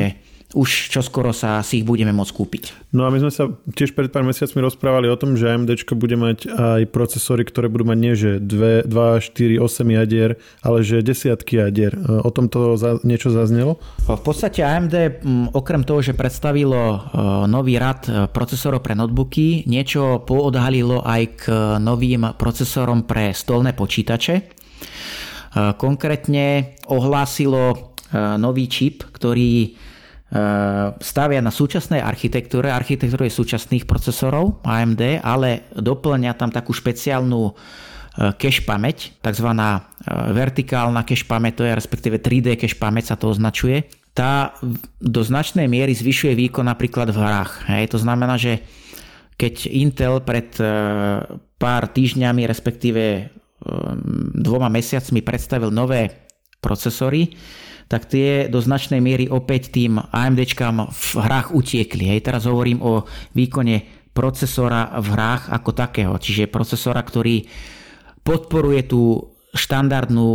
už čoskoro sa si ich budeme môcť kúpiť. No a my sme sa tiež pred pár mesiacmi rozprávali o tom, že AMDčko bude mať aj procesory, ktoré budú mať nie že dva, štyri, osem jadier, ale že desiatky jadier. O tom to niečo zaznelo? V podstate á em dé okrem toho, že predstavilo nový rad procesorov pre notebooky, niečo poodhalilo aj k novým procesorom pre stolné počítače. Konkrétne ohlásilo nový čip, ktorý stavia na súčasnej architektúre, architektúre súčasných procesorov á em dé, ale doplňa tam takú špeciálnu cache pamäť, takzvaná vertikálna cache pamäť, to je respektíve tri dé cache pamäť sa to označuje. Tá do značnej miery zvyšuje výkon napríklad v hrách. Hej. To znamená, že keď Intel pred pár týždňami, respektíve dvoma mesiacmi predstavil nové procesory, tak tie do značnej miery opäť tým AMDčkám v hrách utiekli. Hej. Teraz hovorím o výkone procesora v hrách ako takého, čiže procesora, ktorý podporuje tú štandardnú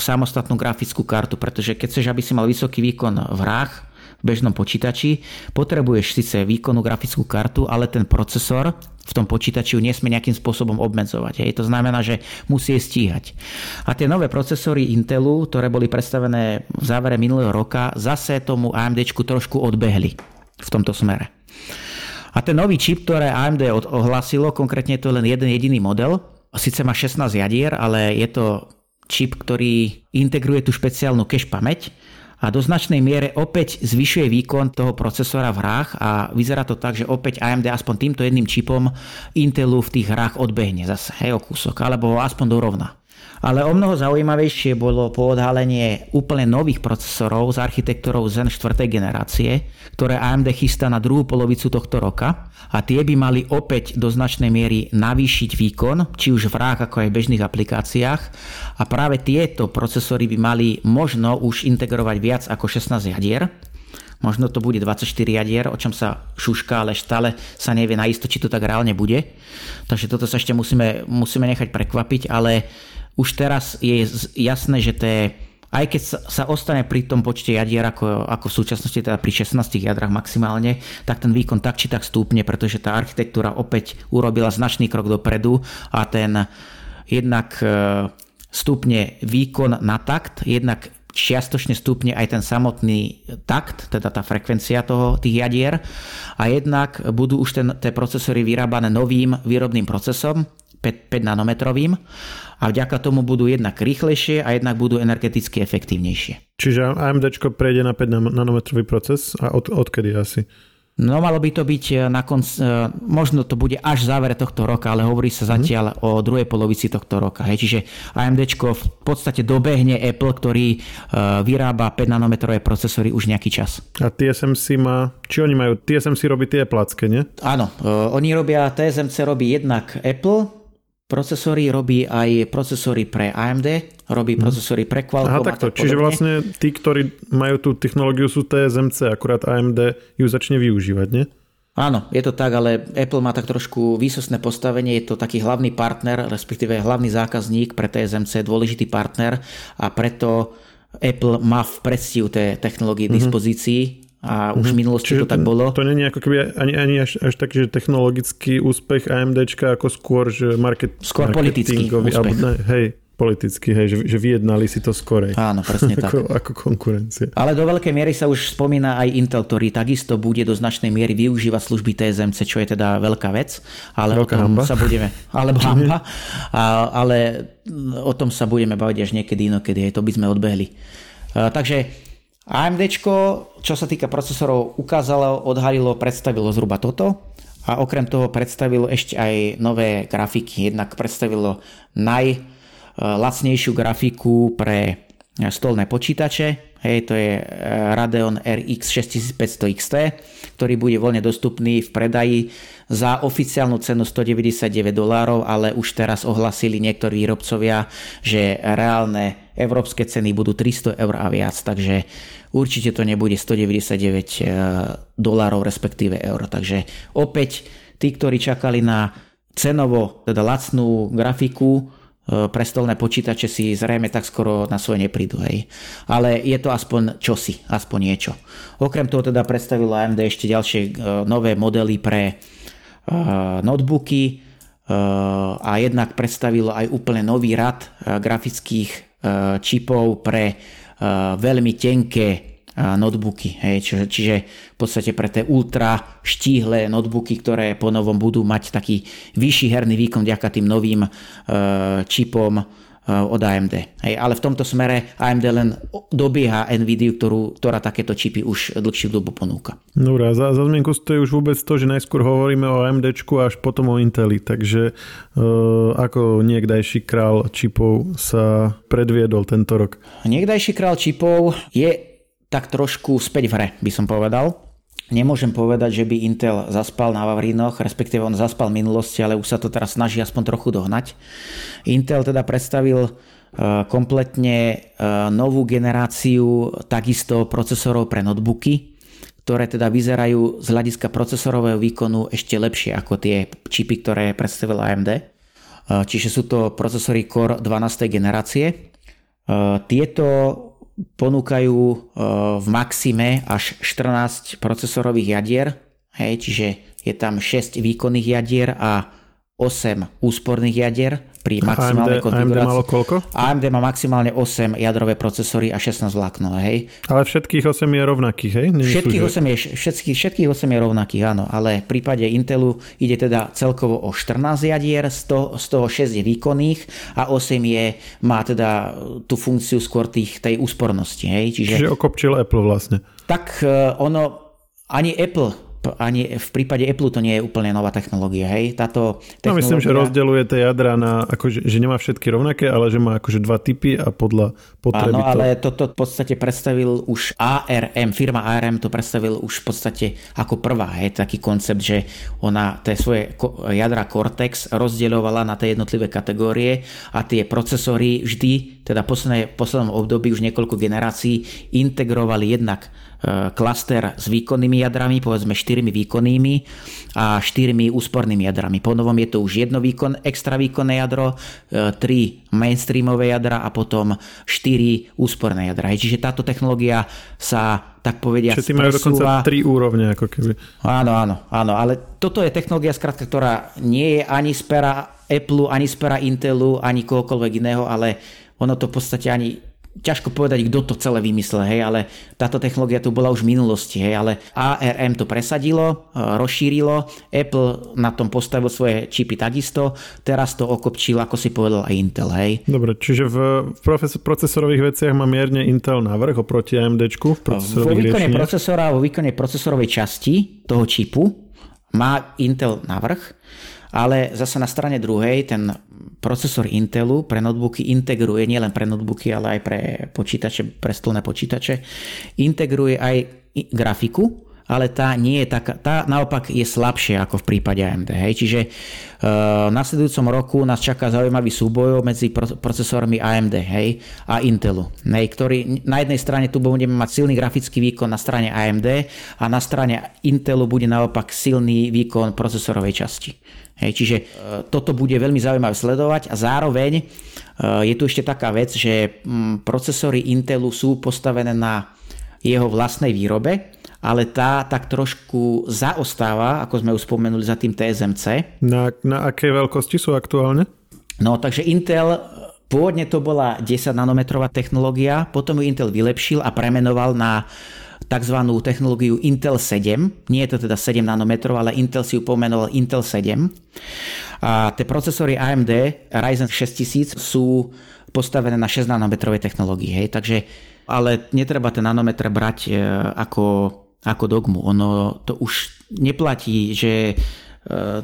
samostatnú grafickú kartu, pretože keď chceš, aby si mal vysoký výkon v hrách, v bežnom počítači, potrebuješ síce výkonnú grafickú kartu, ale ten procesor v tom počítači nesmie nejakým spôsobom obmedzovať. Hej. To znamená, že musí je stíhať. A tie nové procesory Intelu, ktoré boli predstavené v závere minulého roka, zase tomu AMDčku trošku odbehli v tomto smere. A ten nový čip, ktoré á em dé ohlásilo, konkrétne to je len jeden jediný model, síce má šestnásť jadier, ale je to čip, ktorý integruje tú špeciálnu cache pamäť, a do značnej miere opäť zvyšuje výkon toho procesora v hrách a vyzerá to tak, že opäť á em dé aspoň týmto jedným čipom Intelu v tých hrách odbehne zase, hej, o kúsok, alebo aspoň dorovná. Ale o mnoho zaujímavejšie bolo poodhalenie úplne nových procesorov z architektúrou Zen štvrtej generácie, ktoré á em dé chystá na druhú polovicu tohto roka, a tie by mali opäť do značnej miery navýšiť výkon, či už v hrách ako aj v bežných aplikáciách, a práve tieto procesory by mali možno už integrovať viac ako šestnásť jadier. Možno to bude dvadsaťštyri jadier, o čom sa šuška, ale stále sa nevie naisto, či to tak reálne bude. Takže toto sa ešte musíme, musíme nechať prekvapiť, ale už teraz je jasné, že to je, aj keď sa ostane pri tom počte jadier, ako, ako v súčasnosti, teda pri šestnástich jadrách maximálne, tak ten výkon tak či tak stúpne, pretože tá architektúra opäť urobila značný krok dopredu a ten jednak stúpne výkon na takt, jednak čiastočne stúpne aj ten samotný takt, teda tá frekvencia toho, tých jadier, a jednak budú už ten, tie procesory vyrábané novým výrobným procesom, päť nanometrovým, a vďaka tomu budú jednak rýchlejšie a jednak budú energeticky efektívnejšie. Čiže á em dé prejde na päť nanometrový proces a od, odkedy asi? No malo by to byť na konc, možno to bude až v závere tohto roka, ale hovorí sa zatiaľ mm. o druhej polovici tohto roka. Hej. Čiže AMDčko v podstate dobehne Apple, ktorý vyrába päť nanometrové procesory už nejaký čas. A T S M C má, či oni majú, T S M C robí tie placky, nie? Áno, oni robia, T S M C robí jednak Apple, procesory robí aj procesory pre á em dé, robí procesory pre Qualcomm. Aha, takto. A tak čiže vlastne tí, ktorí majú tú technológiu, sú T S M C, akurát á em dé ju začne využívať, nie? Áno, je to tak, ale Apple má tak trošku výsostné postavenie, je to taký hlavný partner, respektíve hlavný zákazník pre T S M C, dôležitý partner, a preto Apple má v predstihu tej technológie mm-hmm. dispozícii a už mm-hmm. v minulosti čiže to tak bolo. To nie je ako keby ani, ani až, až taký, že technologický úspech AMDčka, ako skôr, že market, skôr marketingový. Skôr politický úspech. Alebo, hej, politický, hej, že, že vyjednali si to skorej. Áno, presne tak. Ako, ako konkurencia. Ale do veľkej miery sa už spomína aj Intel, ktorý takisto bude do značnej miery využívať služby T S M C, čo je teda veľká vec. Ale veľká hamba. Sa budeme, alebo hamba. A, ale o tom sa budeme baviť až niekedy inokedy. Hej, to by sme odbehli. A, takže AMDčko, čo sa týka procesorov, ukázalo, odhalilo, predstavilo zhruba toto a okrem toho predstavilo ešte aj nové grafiky. Jednak predstavilo najlacnejšiu grafiku pre stolné počítače, hej, to je Radeon R X šesťtisícpäťsto iks té, ktorý bude voľne dostupný v predaji za oficiálnu cenu stodeväťdesiatdeväť dolárov, ale už teraz ohlasili niektorí výrobcovia, že reálne európske ceny budú tristo eur a viac, takže určite to nebude stodeväťdesiatdeväť dolárov respektíve eur. Takže opäť tí, ktorí čakali na cenovo teda lacnú grafiku pre stolné počítače, si zrejme tak skoro na svoje neprídu. Hej. Ale je to aspoň čosi, aspoň niečo. Okrem toho teda predstavilo á em dé ešte ďalšie nové modely pre notebooky a jednak predstavilo aj úplne nový rad grafických čipov pre veľmi tenké notebooky. Hej. Čiže v podstate pre tie ultra štíhle notebooky, ktoré po novom budú mať taký vyšší herný výkon vďaka tým novým čipom od á em dé. Hej. Ale v tomto smere á em dé len dobieha NVIDIu, ktorú, ktorá takéto čipy už dlhšiu dobu ponúka. Dobre, za, za zmienku stojí už vôbec to, že najskôr hovoríme o AMDčku až potom o Inteli. Takže e, ako niekdajší král čipov sa predviedol tento rok? Niekdajší král čipov je tak trošku späť v hre, by som povedal. Nemôžem povedať, že by Intel zaspal na Vavrinoch, respektíve on zaspal v minulosti, ale už sa to teraz snaží aspoň trochu dohnať. Intel teda predstavil kompletne novú generáciu takisto procesorov pre notebooky, ktoré teda vyzerajú z hľadiska procesorového výkonu ešte lepšie ako tie čipy, ktoré predstavil á em dé. Čiže sú to procesory Core dvanástej generácie. Tieto ponúkajú v maxime až štrnásť procesorových jadier, hej, čiže je tam šesť výkonných jadier a osem úsporných jadier pri maximálnej á em dé, konfigurácii. á em dé malo koľko? á em dé má maximálne osem jadrové procesory a šestnásť vláknové, hej. Ale všetkých osem je rovnakých, hej? Nemyslú, všetkých, že... osem je, všetkých, všetkých osem je rovnakých, áno, ale v prípade Intelu ide teda celkovo o štrnásť jadier, sto, z toho šesť je výkonných a osem je, má teda tú funkciu skôr tých, tej úspornosti, hej. Čiže, Čiže okopčil Apple vlastne. Tak ono, ani Apple ani v prípade Apple to nie je úplne nová technológia, hej? Táto technológia... No myslím, že rozdeľuje tie jadra na, akože, že nemá všetky rovnaké, ale že má akože dva typy a podľa potreby to... Áno, ale toto v podstate predstavil už á er em, firma á er em to predstavil už v podstate ako prvá, hej? Taký koncept, že ona tie svoje jadra Cortex rozdeľovala na tie jednotlivé kategórie a tie procesory vždy, teda v poslednom období už niekoľko generácií integrovali jednak klaster s výkonnými jadrami, povedzme štyrmi výkonnými a štyrmi úspornými jadrami. Po novom je to už jedno výkon, extra výkonné jadro, tri mainstreamové jadra a potom štyri úsporné jadra. Čiže táto technológia sa tak povediať presúva. Čiže ty majú dokonca tri úrovne ako keby. Áno, áno, áno, ale toto je technológia skrátka, ktorá nie je ani z pera Apple, ani z pera Intelu, ani kohokoľvek iného, ale ono to v podstate ani ťažko povedať, kto to celé vymyslel, hej, ale táto technológia tu bola už v minulosti, hej, ale á er em to presadilo, rozšírilo, Apple na tom postavil svoje čipy takisto, teraz to okopčil, ako si povedal, aj Intel, hej. Dobre, čiže v procesorových veciach má mierne Intel navrh oproti AMDčku v procesorových riešeniach? Vo výkone procesora, vo výkone procesorovej časti toho čipu má Intel navrh, ale zase na strane druhej ten procesor Intelu pre notebooky integruje, nielen pre notebooky, ale aj pre počítače, pre stolné počítače, integruje aj grafiku, ale tá nie je taká, tá naopak je slabšia ako v prípade á em dé. Hej. Čiže v nasledujúcom roku nás čaká zaujímavý súboj medzi procesormi á em dé, hej, a Intelu, hej, ktorý na jednej strane tu budeme mať silný grafický výkon na strane á em dé a na strane Intelu bude naopak silný výkon procesorovej časti. Hej, čiže toto bude veľmi zaujímavé sledovať a zároveň je tu ešte taká vec, že procesory Intelu sú postavené na jeho vlastnej výrobe, ale tá tak trošku zaostáva, ako sme už spomenuli, za tým té es em cé. Na, na akej veľkosti sú aktuálne? No, takže Intel, pôvodne to bola desať nanometrová technológia, potom ju Intel vylepšil a premenoval na tzv. Technológiu Intel sedem. Nie je to teda sedem nanometrov, ale Intel si ju pomenoval Intel sedem. A tie procesory á em dé Ryzen šesťtisíc sú postavené na šesť nanometrovej technológii. Hej. Takže, ale netreba ten nanometr brať e, ako, ako dogmu. Ono to už neplatí, že e,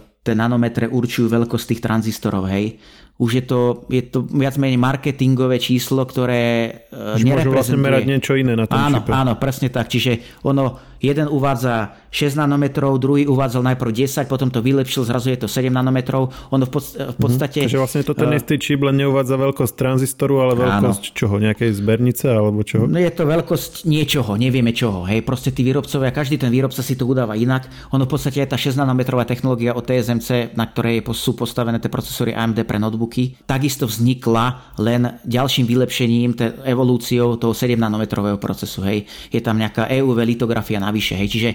tie nanometre určujú veľkosť tých tranzistorov. Hej. Už je to, je to viac menej marketingové číslo, ktoré Už nereprezentuje. Môžu vlastne merať niečo iné na tom áno, čipe. Áno, presne tak. Čiže ono, jeden uvádza šesť nanometrov, druhý uvádzal najprv desať, potom to vylepšil, zrazu je to sedem nanometrov. Ono v, podst- v podstate... Mm-hmm. Takže vlastne to ten istý čip len neuvádza veľkosť tranzistoru, ale veľkosť áno. Čoho? Nejakej zbernice alebo čoho? No je to veľkosť niečoho, nevieme čoho. Hej. Proste tí výrobcovia, každý ten výrobca si to udáva inak. Ono v podstate aj tá šesť nanometrová technológia od té es em cé, na ktorej sú postavené tie procesory á em dé pre notebook, takisto vznikla len ďalším vylepšením, t- evolúciou toho sedem nanometrového procesu. Hej. Je tam nejaká é ú vé litografia navyše. Hej. Čiže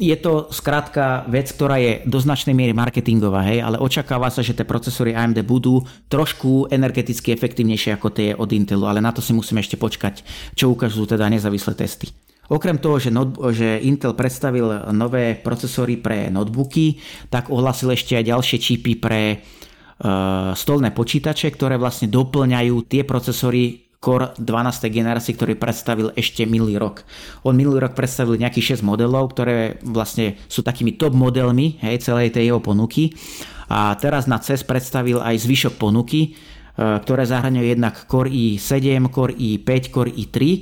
je to skrátka vec, ktorá je do značnej miery marketingová, hej, ale očakáva sa, že tie procesory á em dé budú trošku energeticky efektívnejšie ako tie od Intelu, ale na to si musíme ešte počkať, čo ukážu teda nezávislé testy. Okrem toho, že, not, že Intel predstavil nové procesory pre notebooky, tak ohlásil ešte aj ďalšie čipy pre stolné počítače, ktoré vlastne doplňajú tie procesory Core dvanástej generácie, ktorý predstavil ešte minulý rok. On minulý rok predstavil nejakých šesť modelov, ktoré vlastne sú takými top modelmi, hej, celej tej jeho ponuky. A teraz na cé é es predstavil aj zvyšok ponuky, ktoré zahŕňajú jednak Core i sedem, Core i päť, Core i tri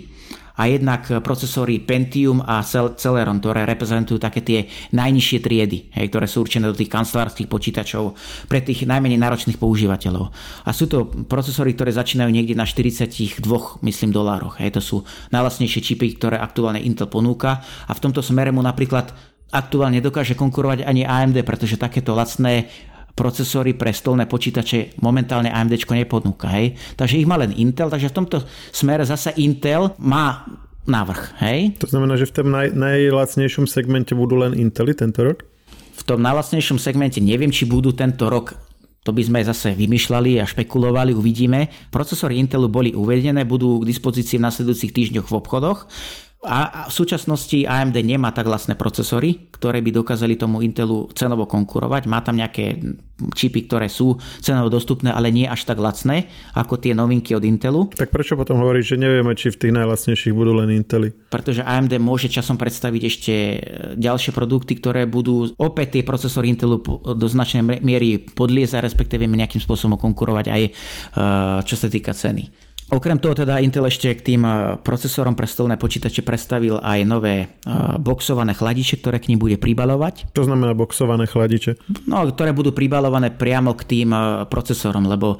a jednak procesory Pentium a Celeron, ktoré reprezentujú také tie najnižšie triedy, hej, ktoré sú určené do tých kancelárskych počítačov pre tých najmenej náročných používateľov. A sú to procesory, ktoré začínajú niekde na štyridsaťdva, myslím, dolároch. Hej. To sú najlacnejšie čipy, ktoré aktuálne Intel ponúka a v tomto smere mu napríklad aktuálne dokáže konkurovať ani á em dé, pretože takéto lacné procesory pre stolné počítače momentálne á em déčko neponúka. Hej? Takže ich má len Intel, takže v tomto smere zasa Intel má navrh. Hej? To znamená, že v tom naj, najlacnejšom segmente budú len Intely tento rok? V tom najlacnejšom segmente neviem, či budú tento rok. To by sme zase vymýšľali a špekulovali, uvidíme. Procesory Intelu boli uvedené, budú k dispozícii v nasledujúcich týždňoch v obchodoch. A v súčasnosti á em dé nemá tak vlastné procesory, ktoré by dokázali tomu Intelu cenovo konkurovať. Má tam nejaké čipy, ktoré sú cenovo dostupné, ale nie až tak lacné ako tie novinky od Intelu. Tak prečo potom hovoríš, že nevieme, či v tých najlacnejších budú len Intely? Pretože á em dé môže časom predstaviť ešte ďalšie produkty, ktoré budú opäť tie procesory Intelu do značnej miery podliezať, respektíve nejakým spôsobom konkurovať aj čo sa týka ceny. Okrem toho teda Intel ešte k tým procesorom pre stolné počítače predstavil aj nové boxované chladiče, ktoré k nim bude pribalovať. Čo znamená boxované chladiče? No, ktoré budú pribalované priamo k tým procesorom, lebo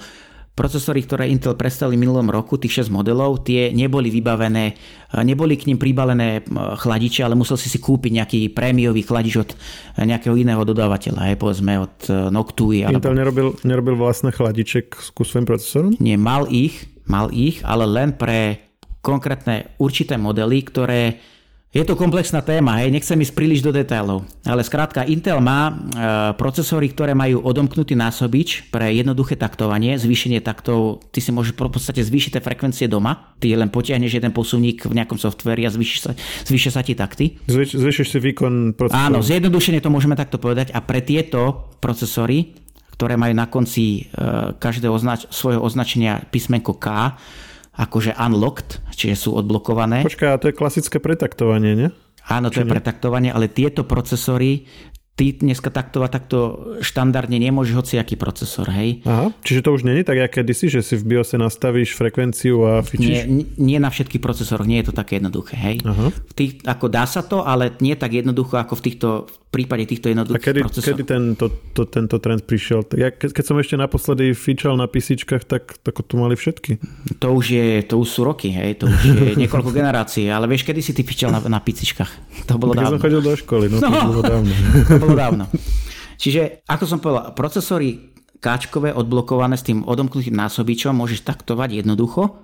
procesory, ktoré Intel predstavil v minulom roku, tých šesť modelov, tie neboli vybavené, neboli k nim pribalené chladiče, ale musel si si kúpiť nejaký prémiový chladič od nejakého iného dodávateľa, hej, povedzme od Noctui. Intel alebo... nerobil, nerobil vlastné chladiček ku svojim procesorom? Nie, mal ich. Mal ich, ale len pre konkrétne určité modely, ktoré Je to komplexná téma, hej, nechcem ísť príliš do detailov, ale skrátka Intel má e, procesory, ktoré majú odomknutý násobič pre jednoduché taktovanie, zvýšenie taktov, ty si môžeš v podstate zvýšiť tie frekvencie doma, ty len potiahneš jeden posuvník v nejakom softveri a zvýši sa, zvýšia sa ti takty. Zvýš, zvýšiš si výkon procesoru. Áno, zjednodušene to môžeme takto povedať a pre tieto procesory, ktoré majú na konci e, každého označ- svojho označenia písmenko K, akože unlocked, čiže sú odblokované. Počkaj, a to je klasické pretaktovanie, nie? Áno, to Či je nie? pretaktovanie, ale tieto procesory, ty dneska taktovať takto štandardne nemôžeš hociaký procesor, hej? Aha, čiže to už nie je tak, jak kedysi, že si v BIOSe nastavíš frekvenciu a fičíš? Nie, nie na všetkých procesoroch, nie je to také jednoduché, hej? Aha. V tých, ako dá sa to, ale nie tak jednoducho, ako v týchto v prípade týchto jednoduchých kedy, procesorov. A kedy tento, to, tento trend prišiel? Ja, ke, keď som ešte naposledy fičal na písičkach, tak, tak to mali všetky. To už, je, to už sú roky, hej? To už je niekoľko generácií, ale vieš, kedy si ty fičal na, na písičkach? To bolo tak dávno. Keď som chodil do školy, no, no. To bolo dávno. To bolo dávno. Čiže, ako som povedal, procesory káčkové odblokované s tým odomknutým násobičom môžeš taktovať jednoducho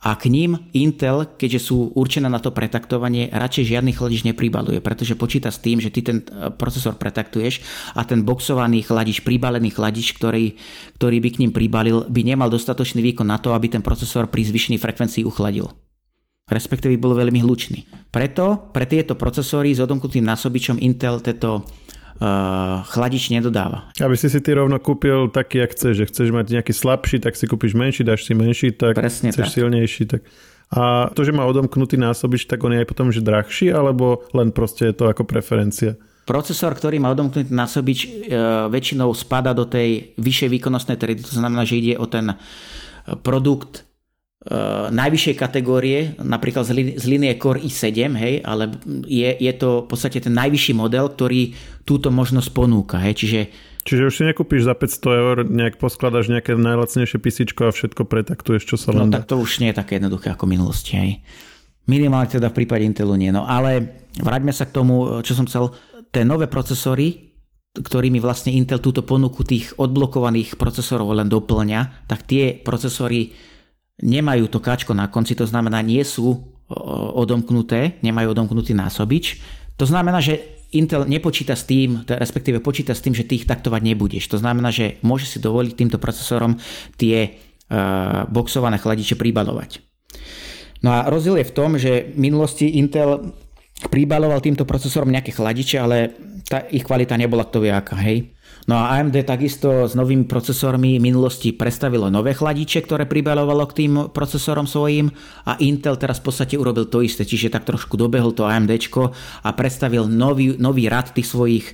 a k ním Intel, keďže sú určené na to pretaktovanie, radšej žiadny chladič nepribaluje, pretože počíta s tým, že ty ten procesor pretaktuješ a ten boxovaný chladič, pribalený chladič, ktorý, ktorý by k ním pribalil, by nemal dostatočný výkon na to, aby ten procesor pri zvýšenej frekvencii uchladil. Respektíve bol veľmi hlučný. Preto pre tieto procesory s odomknutým násobičom Intel tieto Uh, chladič nedodáva. Aby si si ty rovno kúpil taký, jak chceš, že chceš mať nejaký slabší, tak si kúpiš menší, dáš si menší, tak presne chceš tak. Silnejší. Tak. A to, že má odomknutý násobič, tak on je aj potom, že drahší, alebo len proste je to ako preferencia? Procesor, ktorý má odomknutý násobič, uh, väčšinou spada do tej vyššej výkonnostnej triedy, to znamená, že ide o ten produkt najvyššej kategórie, napríklad z, li- z linie Core i sedem, hej, ale je, je to v podstate ten najvyšší model, ktorý túto možnosť ponúka. Hej, čiže, čiže už si nekúpiš za päťsto eur, nejak poskladaš nejaké najlacnejšie písičko a všetko pretaktuješ, čo sa len dá. No tak to už nie je také jednoduché ako v minulosti. Hej. Minimálne teda v prípade Intelu nie. No ale vráťme sa k tomu, čo som chcel. Tie nové procesory, ktorými vlastne Intel túto ponuku tých odblokovaných procesorov len doplňa, tak tie procesory nemajú to káčko na konci, to znamená, nie sú odomknuté, nemajú odomknutý násobič. To znamená, že Intel nepočíta s tým, respektíve počíta s tým, že ty ich taktovať nebudeš. To znamená, že môže si dovoliť týmto procesorom tie uh, boxované chladiče pribalovať. No a rozdiel je v tom, že v minulosti Intel pribaloval týmto procesorom nejaké chladiče, ale tá ich kvalita nebola to viaká, hej. No a á em dé takisto s novými procesormi v minulosti predstavilo nové chladiče, ktoré pribalovalo k tým procesorom svojim a Intel teraz v podstate urobil to isté, čiže tak trošku dobehol to AMDčko a predstavil nový, nový rad tých svojich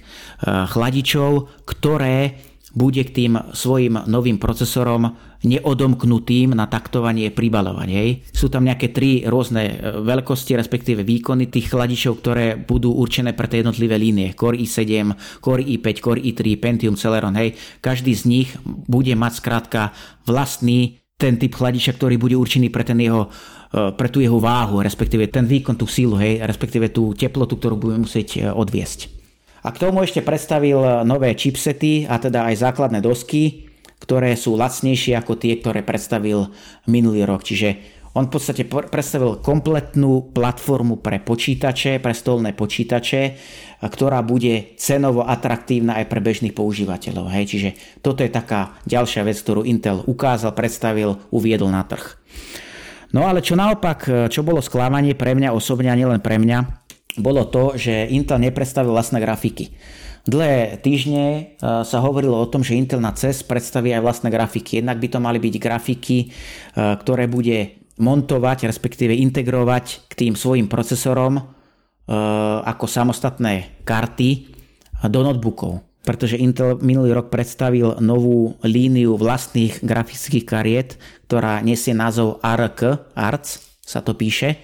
chladičov, ktoré bude k tým svojim novým procesorom neodomknutým na taktovanie pribalovanie. Sú tam nejaké tri rôzne veľkosti, respektíve výkony tých chladičov, ktoré budú určené pre tie jednotlivé línie. Core i sedem, Core i päť, Core i tri, Pentium, Celeron, hej. Každý z nich bude mať skrátka vlastný ten typ chladiča, ktorý bude určený pre ten jeho, pre tú jeho váhu, respektíve ten výkon, tú sílu, hej, respektíve tú teplotu, ktorú budeme musieť odviesť. A k tomu ešte predstavil nové chipsety a teda aj základné dosky, ktoré sú lacnejšie ako tie, ktoré predstavil minulý rok. Čiže on v podstate predstavil kompletnú platformu pre počítače, pre stolné počítače, ktorá bude cenovo atraktívna aj pre bežných používateľov. Hej. Čiže toto je taká ďalšia vec, ktorú Intel ukázal, predstavil, uviedol na trh. No ale čo naopak, čo bolo sklamanie pre mňa osobne a nielen pre mňa, bolo to, že Intel nepredstavil vlastné grafiky. Dlhé týždne sa hovorilo o tom, že Intel na cé é es predstaví aj vlastné grafiky. Jednak by to mali byť grafiky, ktoré bude montovať, respektíve integrovať k tým svojim procesorom ako samostatné karty do notebookov. Pretože Intel minulý rok predstavil novú líniu vlastných grafických kariet, ktorá nesie názov á er ká, á er cé sa to píše.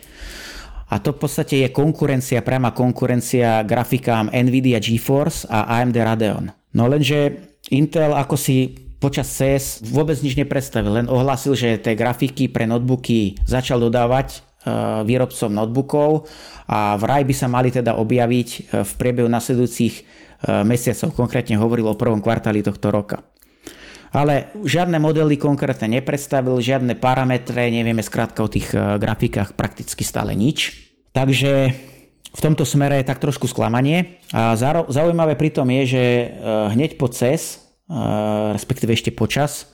A to v podstate je konkurencia, priama konkurencia grafikám NVIDIA GeForce a á em dé Radeon. No lenže Intel ako si počas cé é es vôbec nič nepredstavil, len ohlásil, že tie grafiky pre notebooky začal dodávať e, výrobcom notebookov a vraj by sa mali teda objaviť v priebehu nasledujúcich e, mesiacov, konkrétne hovoril o prvom kvartáli tohto roka. Ale žiadne modely konkrétne nepredstavil, žiadne parametre, nevieme skrátka o tých grafikách prakticky stále nič. Takže v tomto smere je tak trošku sklamanie. A zaujímavé pritom je, že hneď po cé é es, respektíve ešte počas,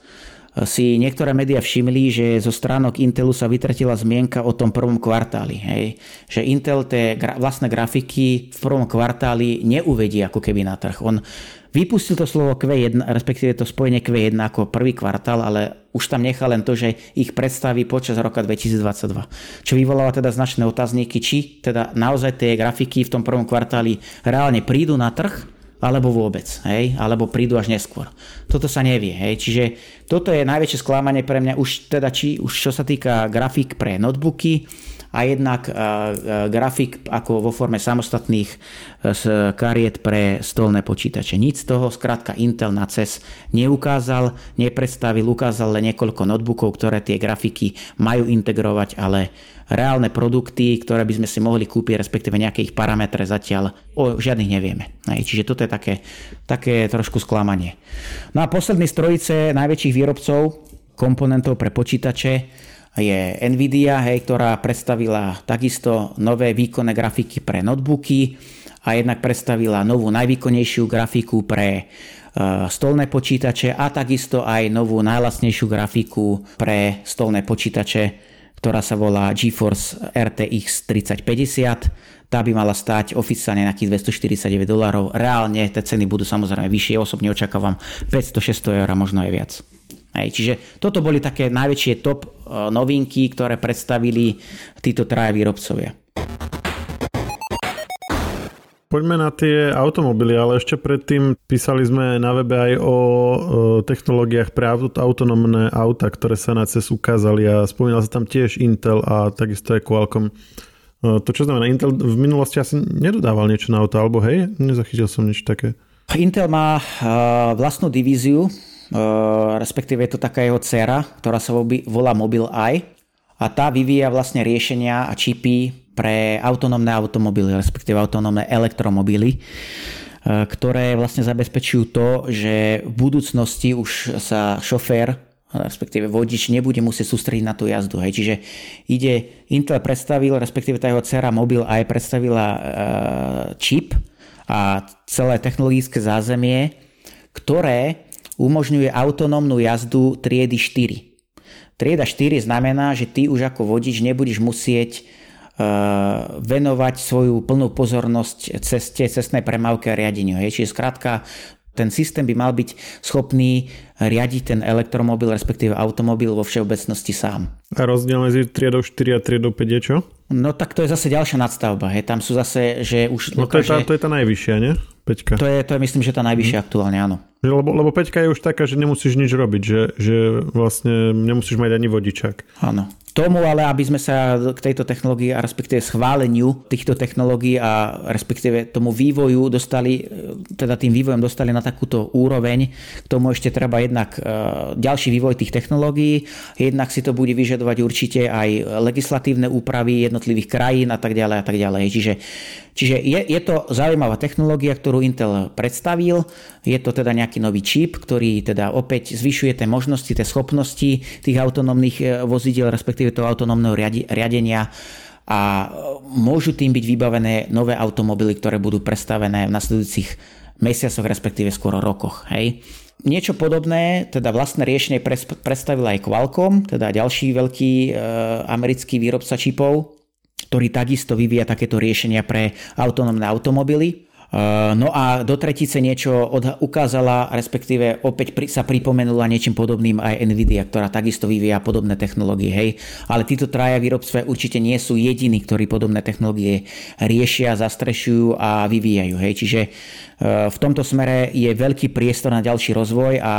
si niektoré médiá všimli, že zo stránok Intelu sa vytratila zmienka o tom prvom kvartáli. Hej. Že Intel tie gra- vlastné grafiky v prvom kvartáli neuvedie ako keby na trh. On vypustil to slovo kvé jedna, respektíve to spojenie kvé jedna ako prvý kvartál, ale už tam nechal len to, že ich predstaví počas roka dvetisícdvadsaťdva. Čo vyvolalo teda značné otázniky, či teda naozaj tie grafiky v tom prvom kvartáli reálne prídu na trh, alebo vôbec, hej, alebo prídu až neskôr. Toto sa nevie, hej, čiže toto je najväčšie sklamanie pre mňa už teda či už čo sa týka grafík pre notebooky a jednak uh, grafík ako vo forme samostatných uh, kariet pre stolné počítače. Nic z toho, skrátka Intel na cé é es neukázal, nepredstavil, ukázal len niekoľko notebookov, ktoré tie grafiky majú integrovať, ale reálne produkty, ktoré by sme si mohli kúpiť, respektíve nejaké ich parametre zatiaľ o žiadnych nevieme. Čiže toto je také, také trošku sklamanie. No a posledný z trojice najväčších výrobcov komponentov pre počítače je NVIDIA, hej, ktorá predstavila takisto nové výkonné grafiky pre notebooky a jednak predstavila novú najvýkonnejšiu grafiku pre stolné počítače a takisto aj novú najlacnejšiu grafiku pre stolné počítače, ktorá sa volá GeForce er té iks tridsať päťdesiat. Tá by mala stáť oficiálne nejakých dvestoštyridsaťdeväť dolárov. Reálne tie ceny budú samozrejme vyššie. Osobne očakávam päťsto až šesťsto eur, možno aj viac. Hej, čiže toto boli také najväčšie top novinky, ktoré predstavili títo traja výrobcovia. Poďme na tie automobily, ale ešte predtým písali sme na webe aj o technológiách pre autonómne auta, ktoré sa na cé é es ukázali a spomínal sa tam tiež Intel a takisto aj Qualcomm. To čo znamená, Intel v minulosti asi nedodával niečo na auta, alebo hej, nezachytil som nič také. Intel má vlastnú divíziu, respektíve je to taká jeho dcéra, ktorá sa volá Mobileye a tá vyvíja vlastne riešenia a čipy pre autonómne automobily, respektíve autonómne elektromobily, ktoré vlastne zabezpečujú to, že v budúcnosti už sa šofér, respektíve vodič, nebude musieť sústrediť na tú jazdu. Hej. Čiže ide, Intel predstavil, respektíve tá jeho dcera Mobileye predstavila čip a celé technologické zázemie, ktoré umožňuje autonómnu jazdu triedy štyri. Trieda štyri znamená, že ty už ako vodič nebudeš musieť venovať svoju plnú pozornosť ceste, cestnej premávke a riadeniu. Hej. Čiže skrátka, ten systém by mal byť schopný riadiť ten elektromobil, respektíve automobil vo všeobecnosti sám. A rozdiel medzi triedou štyri a triedou päť je čo? No tak to je zase ďalšia nadstavba. Hej. Tam sú zase, že už... No to, dokáže... je tá, to je tá najvyššia, nie? Peťka. To je, to je myslím, že tá najvyššia hmm. aktuálne, áno. Lebo, lebo Peťka je už taká, že nemusíš nič robiť, že, že vlastne nemusíš mať ani vodičák. Áno. Tomu ale, aby sme sa k tejto technológii a respektíve schváleniu týchto technológií a respektíve tomu vývoju dostali, teda tým vývojom dostali na takúto úroveň, k tomu ešte treba jednak ďalší vývoj tých technológií, jednak si to bude vyžadovať určite aj legislatívne úpravy jednotlivých krajín a tak ďalej a tak ďalej. Čiže, čiže je, je to zaujímavá technológia, ktorú Intel predstavil, je to teda nejaký nový čip, ktorý teda opäť zvyšuje tie možnosti, tie schopnosti tých autonómnych vozidiel, respektíve toho autonómneho riadenia a môžu tým byť vybavené nové automobily, ktoré budú predstavené v nasledujúcich mesiacoch, respektíve skoro rokoch. Hej. Niečo podobné, teda vlastné riešenie predstavila aj Qualcomm, teda ďalší veľký e, americký výrobca čipov, ktorý takisto vyvíja takéto riešenia pre autonómne automobily. No a do tretice niečo odha- ukázala, respektíve opäť pri- sa pripomenula niečím podobným aj NVIDIA, ktorá takisto vyvíja podobné technológie. Hej. Ale títo traja výrobcovia určite nie sú jediní, ktorí podobné technológie riešia, zastrešujú a vyvíjajú. Hej. Čiže v tomto smere je veľký priestor na ďalší rozvoj a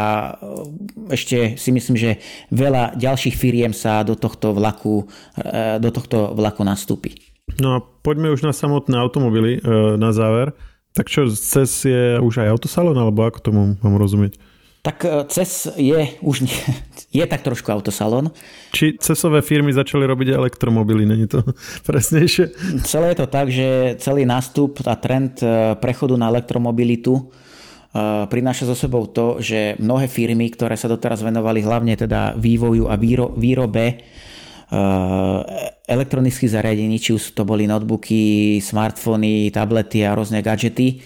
ešte si myslím, že veľa ďalších firiem sa do tohto vlaku, do tohto vlaku nastúpi. No a poďme už na samotné automobily na záver. Tak čo, cé é es je už aj autosalón, alebo ako tomu mám rozumieť? Tak cé é es je už nie, je tak trošku autosalón. Či cé é esové firmy začali robiť elektromobily, není to presnejšie? Celé je to tak, že celý nástup a trend prechodu na elektromobilitu prináša so sebou to, že mnohé firmy, ktoré sa doteraz venovali hlavne teda vývoju a výro, výrobe elektronických zariadení, či už to boli notebooky, smartfóny, tablety a rôzne gadžety,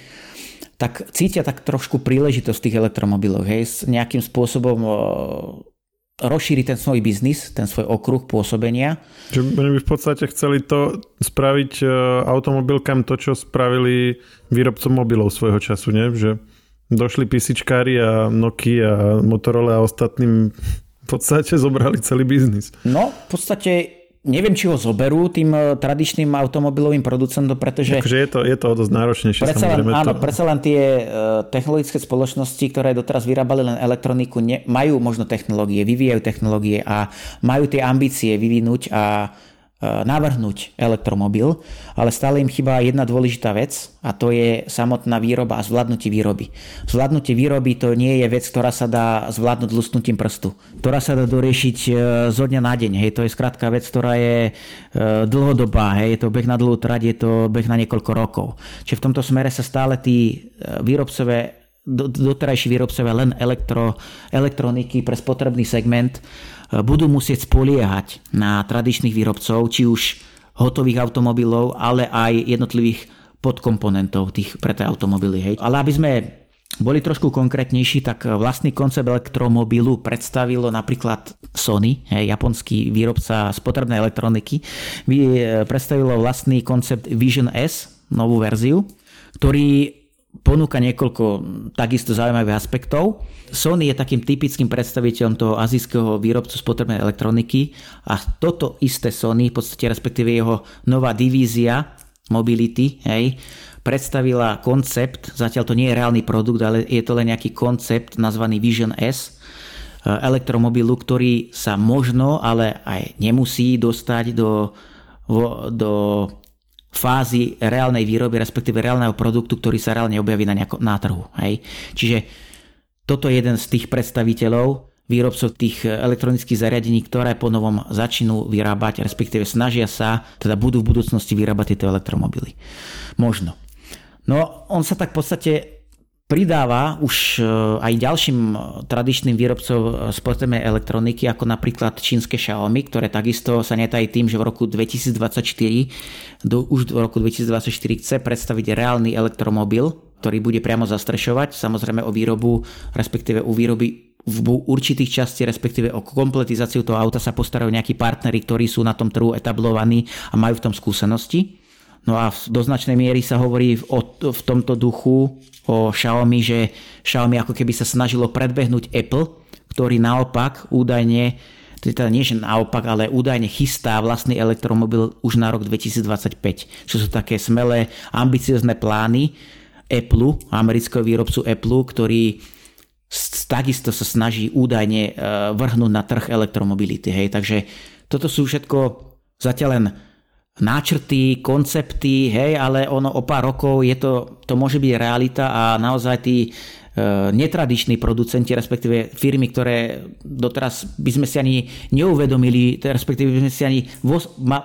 tak cítia tak trošku príležitosť v tých elektromobiloch. Hej? Nejakým spôsobom rozšíri ten svoj biznis, ten svoj okruh pôsobenia. Že by v podstate chceli to spraviť automobilkám to, čo spravili výrobcom mobilov svojho času, nie? Že došli písičkári a Nokia a Motorola a ostatným v podstate zobrali celý biznis. No, v podstate... Neviem, či ho zoberú tým tradičným automobilovým producentom, pretože... Takže je to, je to dosť náročnejšie. Predsa len, áno, to... predsa len tie technologické spoločnosti, ktoré doteraz vyrábali len elektroniku, ne, majú možno technológie, vyvíjajú technológie a majú tie ambície vyvinúť a navrhnúť elektromobil, ale stále im chýba jedna dôležitá vec a to je samotná výroba a zvládnutie výroby. Zvládnutie výroby to nie je vec, ktorá sa dá zvládnuť lusknutím prstu, ktorá sa dá doriešiť zo dňa na deň. Hej. To je skrátka vec, ktorá je dlhodobá. Hej. Je to beh na dlhú trať, je to beh na niekoľko rokov. Čiže v tomto smere sa stále tí výrobcové, doterajší výrobcovia len elektro, elektroniky pre spotrebný segment budú musieť spoliehať na tradičných výrobcov, či už hotových automobilov, ale aj jednotlivých podkomponentov tých pre tie automobily. Hej. Ale aby sme boli trošku konkrétnejší, tak vlastný koncept elektromobilu predstavilo napríklad Sony, hej, japonský výrobca spotrebnej elektroniky, predstavilo vlastný koncept Vision S, novú verziu, ktorý ponúka niekoľko takisto zaujímavých aspektov. Sony je takým typickým predstaviteľom toho azijského výrobcu spotrebnej elektroniky a toto isté Sony, v podstate respektíve jeho nová divízia Mobility, hej, predstavila koncept, zatiaľ to nie je reálny produkt, ale je to len nejaký koncept nazvaný Vision S, elektromobilu, ktorý sa možno, ale aj nemusí dostať do, do fázy reálnej výroby, respektíve reálneho produktu, ktorý sa reálne objaví na, nejako, na trhu. Hej. Čiže toto je jeden z tých predstaviteľov, výrobcov tých elektronických zariadení, ktoré po novom začnú vyrábať, respektíve snažia sa, teda budú v budúcnosti vyrábať tieto elektromobily. Možno. No, on sa tak v podstate pridáva už aj ďalším tradičným výrobcom spotrebnej elektroniky, ako napríklad čínske Xiaomi, ktoré takisto sa netají tým, že v roku dvetisícdvadsaťštyri, do, už v roku dvetisícdvadsaťštyri chce predstaviť reálny elektromobil, ktorý bude priamo zastrešovať, samozrejme o výrobu, respektíve o výroby v určitých časti, respektíve o kompletizáciu toho auta sa postarajú nejakí partneri, ktorí sú na tom trhu etablovaní a majú v tom skúsenosti. No a do značnej miery sa hovorí o, v tomto duchu o Xiaomi, že Xiaomi ako keby sa snažilo predbehnúť Apple, ktorý naopak údajne, teda nie že naopak, ale údajne chystá vlastný elektromobil už na rok dvetisícdvadsaťpäť, čo sú také smelé, ambiciozne plány Apple, amerického výrobcu Apple, ktorý takisto sa snaží údajne vrhnúť na trh elektromobility. Hej. Takže toto sú všetko zatiaľ len náčrty, koncepty, hej, ale ono o pár rokov je to, to môže byť realita a naozaj tí e, netradiční producenti, respektíve firmy, ktoré doteraz by sme si ani neuvedomili, respektíve by sme si ani vo,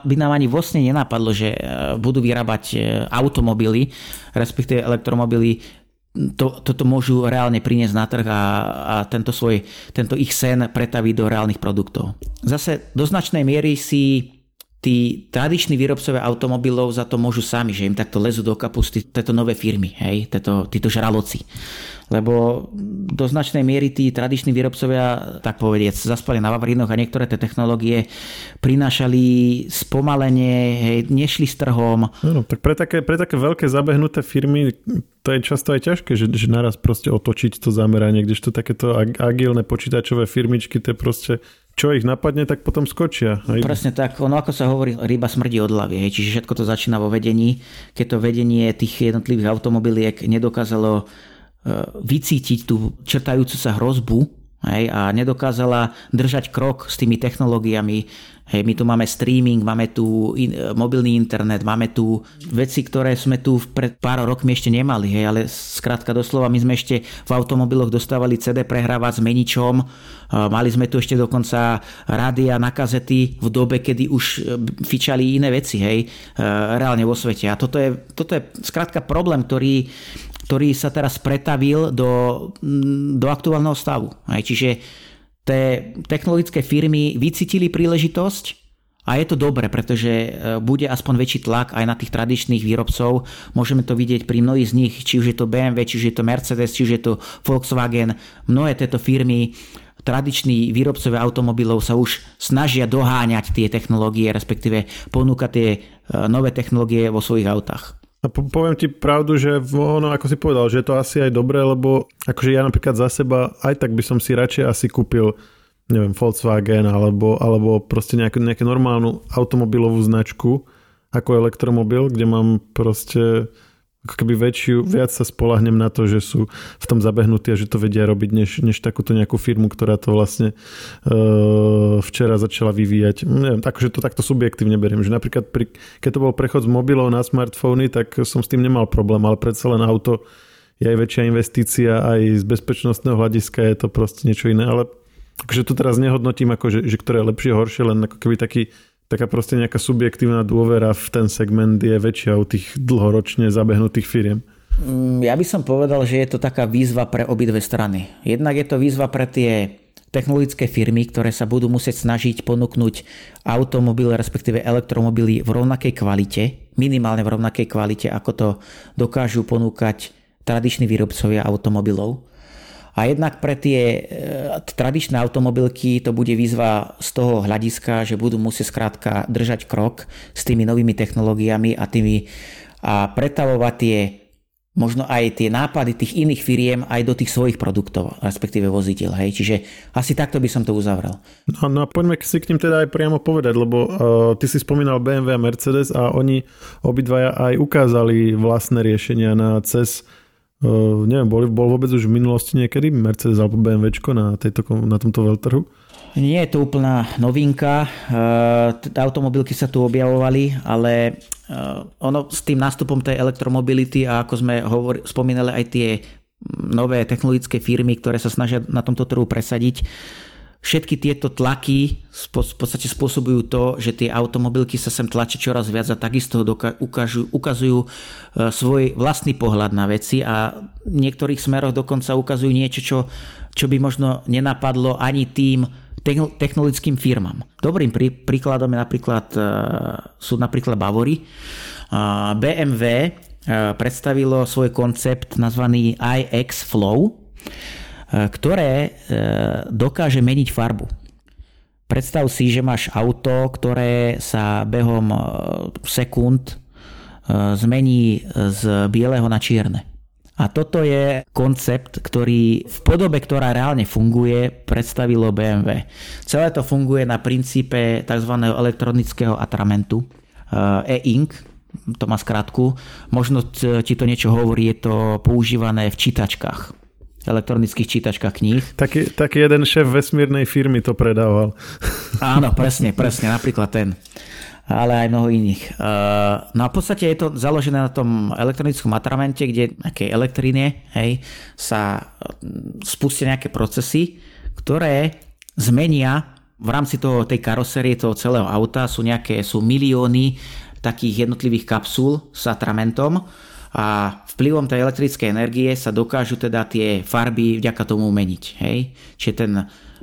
by nám ani vo sne nenapadlo, že budú vyrábať automobily, respektíve elektromobily, to, toto môžu reálne priniesť na trh a, a tento, svoj, tento ich sen pretaví do reálnych produktov. Zase do značnej miery si tí tradiční výrobcovia automobilov za to môžu sami, že im takto lezú do kapusty tieto nové firmy, hej, tieto, títo žraloci. Lebo do značnej miery tí tradiční výrobcovia, tak povediac, zaspali na vavrinoch a niektoré tie technológie prinášali spomalenie, hej, nešli s trhom. No, tak pre také, pre také veľké zabehnuté firmy to je často aj ťažké, že, že naraz proste otočiť to zameranie, kdežto takéto agilné počítačové firmičky, to je proste čo ich napadne, tak potom skočia. Aj. Presne tak. Ono, ako sa hovorí, ryba smrdí od hlavy. Hej. Čiže všetko to začína vo vedení. Keď to vedenie tých jednotlivých automobiliek nedokázalo vycítiť tú črtajúcu sa hrozbu, hej, a nedokázala držať krok s tými technológiami. Hej, my tu máme streaming, máme tu in, mobilný internet, máme tu veci, ktoré sme tu pred pár rokmi ešte nemali. Hej, ale skrátka doslova, my sme ešte v automobiloch dostávali cé dé prehrávač s meničom, mali sme tu ešte dokonca rádia na kazety v dobe, kedy už fičali iné veci, hej, reálne vo svete. A toto je, toto je skrátka problém, ktorý ktorý sa teraz pretavil do, do aktuálneho stavu. Čiže tie technologické firmy vycítili príležitosť A je to dobre, pretože bude aspoň väčší tlak aj na tých tradičných výrobcov. Môžeme to vidieť pri mnohých z nich, či už je to bé em vé, či už je to Mercedes, či už je to Volkswagen. Mnohé tieto firmy, tradiční výrobcovia automobilov sa už snažia doháňať tie technológie, respektíve ponúkať tie nové technológie vo svojich autách. A poviem ti pravdu, že ono, ako si povedal, že je to asi aj dobré, lebo akože ja napríklad za seba aj tak by som si radšej asi kúpil, neviem, Volkswagen alebo, alebo proste nejakú, nejakú normálnu automobilovú značku ako elektromobil, kde mám proste ako keby väčšiu, viac sa spoľahnem na to, že sú v tom zabehnutí a že to vedia robiť, než, než takúto nejakú firmu, ktorá to vlastne uh, včera začala vyvíjať. Neviem, akože to takto subjektívne beriem, že napríklad pri, keď to bol prechod z mobilov na smartfóny, tak som s tým nemal problém, ale predsa len auto je aj väčšia investícia, aj z bezpečnostného hľadiska je to proste niečo iné, ale akože to teraz nehodnotím, akože, že ktoré je lepšie, horšie, len ako keby taký taká proste nejaká subjektívna dôvera v ten segment je väčšia u tých dlhoročne zabehnutých firiem. Ja by som povedal, že je to taká výzva pre obidve strany. Jednak je to výzva pre tie technologické firmy, ktoré sa budú musieť snažiť ponúknuť automobily, respektíve elektromobily v rovnakej kvalite, minimálne v rovnakej kvalite, ako to dokážu ponúkať tradiční výrobcovia automobilov. A jednak pre tie tradičné automobilky to bude výzva z toho hľadiska, že budú musieť skrátka držať krok s tými novými technológiami a tými a pretavovať tie možno aj tie nápady tých iných firiem aj do tých svojich produktov, respektíve vozidiel. Hej. Čiže asi takto by som to uzavrel. No, no a poďme si k nim teda aj priamo povedať, lebo uh, ty si spomínal bé em vé a Mercedes a oni obidvaja aj ukázali vlastné riešenia na cez Uh, neviem, bol, bol vôbec už v minulosti niekedy Mercedes alebo BMWčko na, tejto, na tomto veľtrhu? Nie je to úplná novinka. Uh, t- automobilky sa tu objavovali, ale uh, ono s tým nástupom tej elektromobility a ako sme hovor- spomínali aj tie nové technologické firmy, ktoré sa snažia na tomto trhu presadiť, všetky tieto tlaky v podstate spôsobujú to, že tie automobilky sa sem tlačia čoraz viac a takisto ukazujú, ukazujú svoj vlastný pohľad na veci a v niektorých smeroch dokonca ukazujú niečo, čo, čo by možno nenapadlo ani tým technologickým firmám. Dobrým príkladom je napríklad, sú napríklad Bavory. bé em vé predstavilo svoj koncept nazvaný iX Flow, ktoré dokáže meniť farbu. Predstav si, že máš auto, ktoré sa behom sekúnd zmení z bieleho na čierne. A toto je koncept, ktorý v podobe, ktorá reálne funguje, predstavilo bé em vé. Celé to funguje na princípe tzv. Elektronického atramentu e-ink, to má skratku. Možno ti to niečo hovorí, je to používané v čítačkách, elektronických čítačkách kníh. Taký, taký jeden šéf vesmírnej firmy to predával. Áno, presne, presne, napríklad ten. Ale aj mnoho iných. No a v podstate je to založené na tom elektronickom atramente, kde nejakej elektrine, hej, sa spustia nejaké procesy, ktoré zmenia v rámci toho, tej karosérie, toho celého auta, sú nejaké, sú milióny takých jednotlivých kapsúl s atramentom, a vplyvom tej elektrickej energie sa dokážu teda tie farby vďaka tomu meniť. Hej? Čiže ten,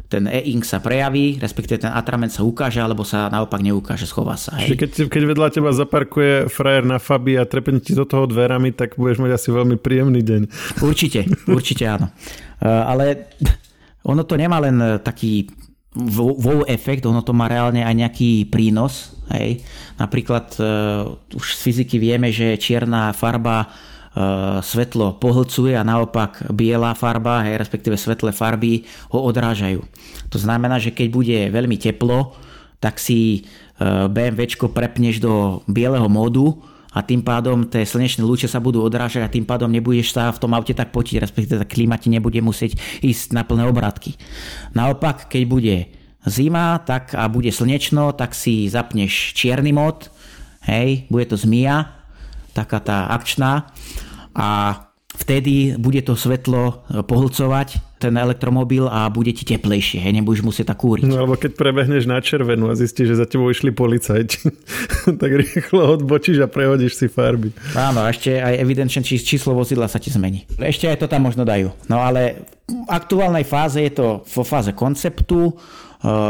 ten e-ink sa prejaví, respektíve ten atrament sa ukáže, alebo sa naopak neukáže, schová sa. Hej? Keď, keď vedľa teba zaparkuje frajer na Fabii a trepne ti do toho dverami, tak budeš mať asi veľmi príjemný deň. Určite, určite áno. Ale ono to nemá len taký wow efekt, ono to má reálne aj nejaký prínos. Hej. Napríklad uh, už z fyziky vieme, že čierna farba uh, svetlo pohlcuje a naopak biela farba, hej, respektíve svetlé farby ho odrážajú. To znamená, že keď bude veľmi teplo, tak si uh, BMWčko prepneš do bieleho módu a tým pádom tie slnečné lúče sa budú odrážať a tým pádom nebudeš sa v tom aute tak potiť, respektíve tá klíma ti nebude musieť ísť na plné obrátky. Naopak, keď bude zima tak a bude slnečno, tak si zapneš čierny mód, hej, bude to zmija, taká tá akčná, a vtedy bude to svetlo pohlcovať ten elektromobil a bude ti teplejšie, hej, nebudeš musieť tak kúriť. No alebo keď prebehneš na červenú a zistíš, že za tebou išli policajti, tak rýchlo odbočíš a prehodíš si farby. Áno, ešte aj evidenčné číslo vozidla sa ti zmení. Ešte aj to tam možno dajú. No ale v aktuálnej fáze je to vo fáze konceptu,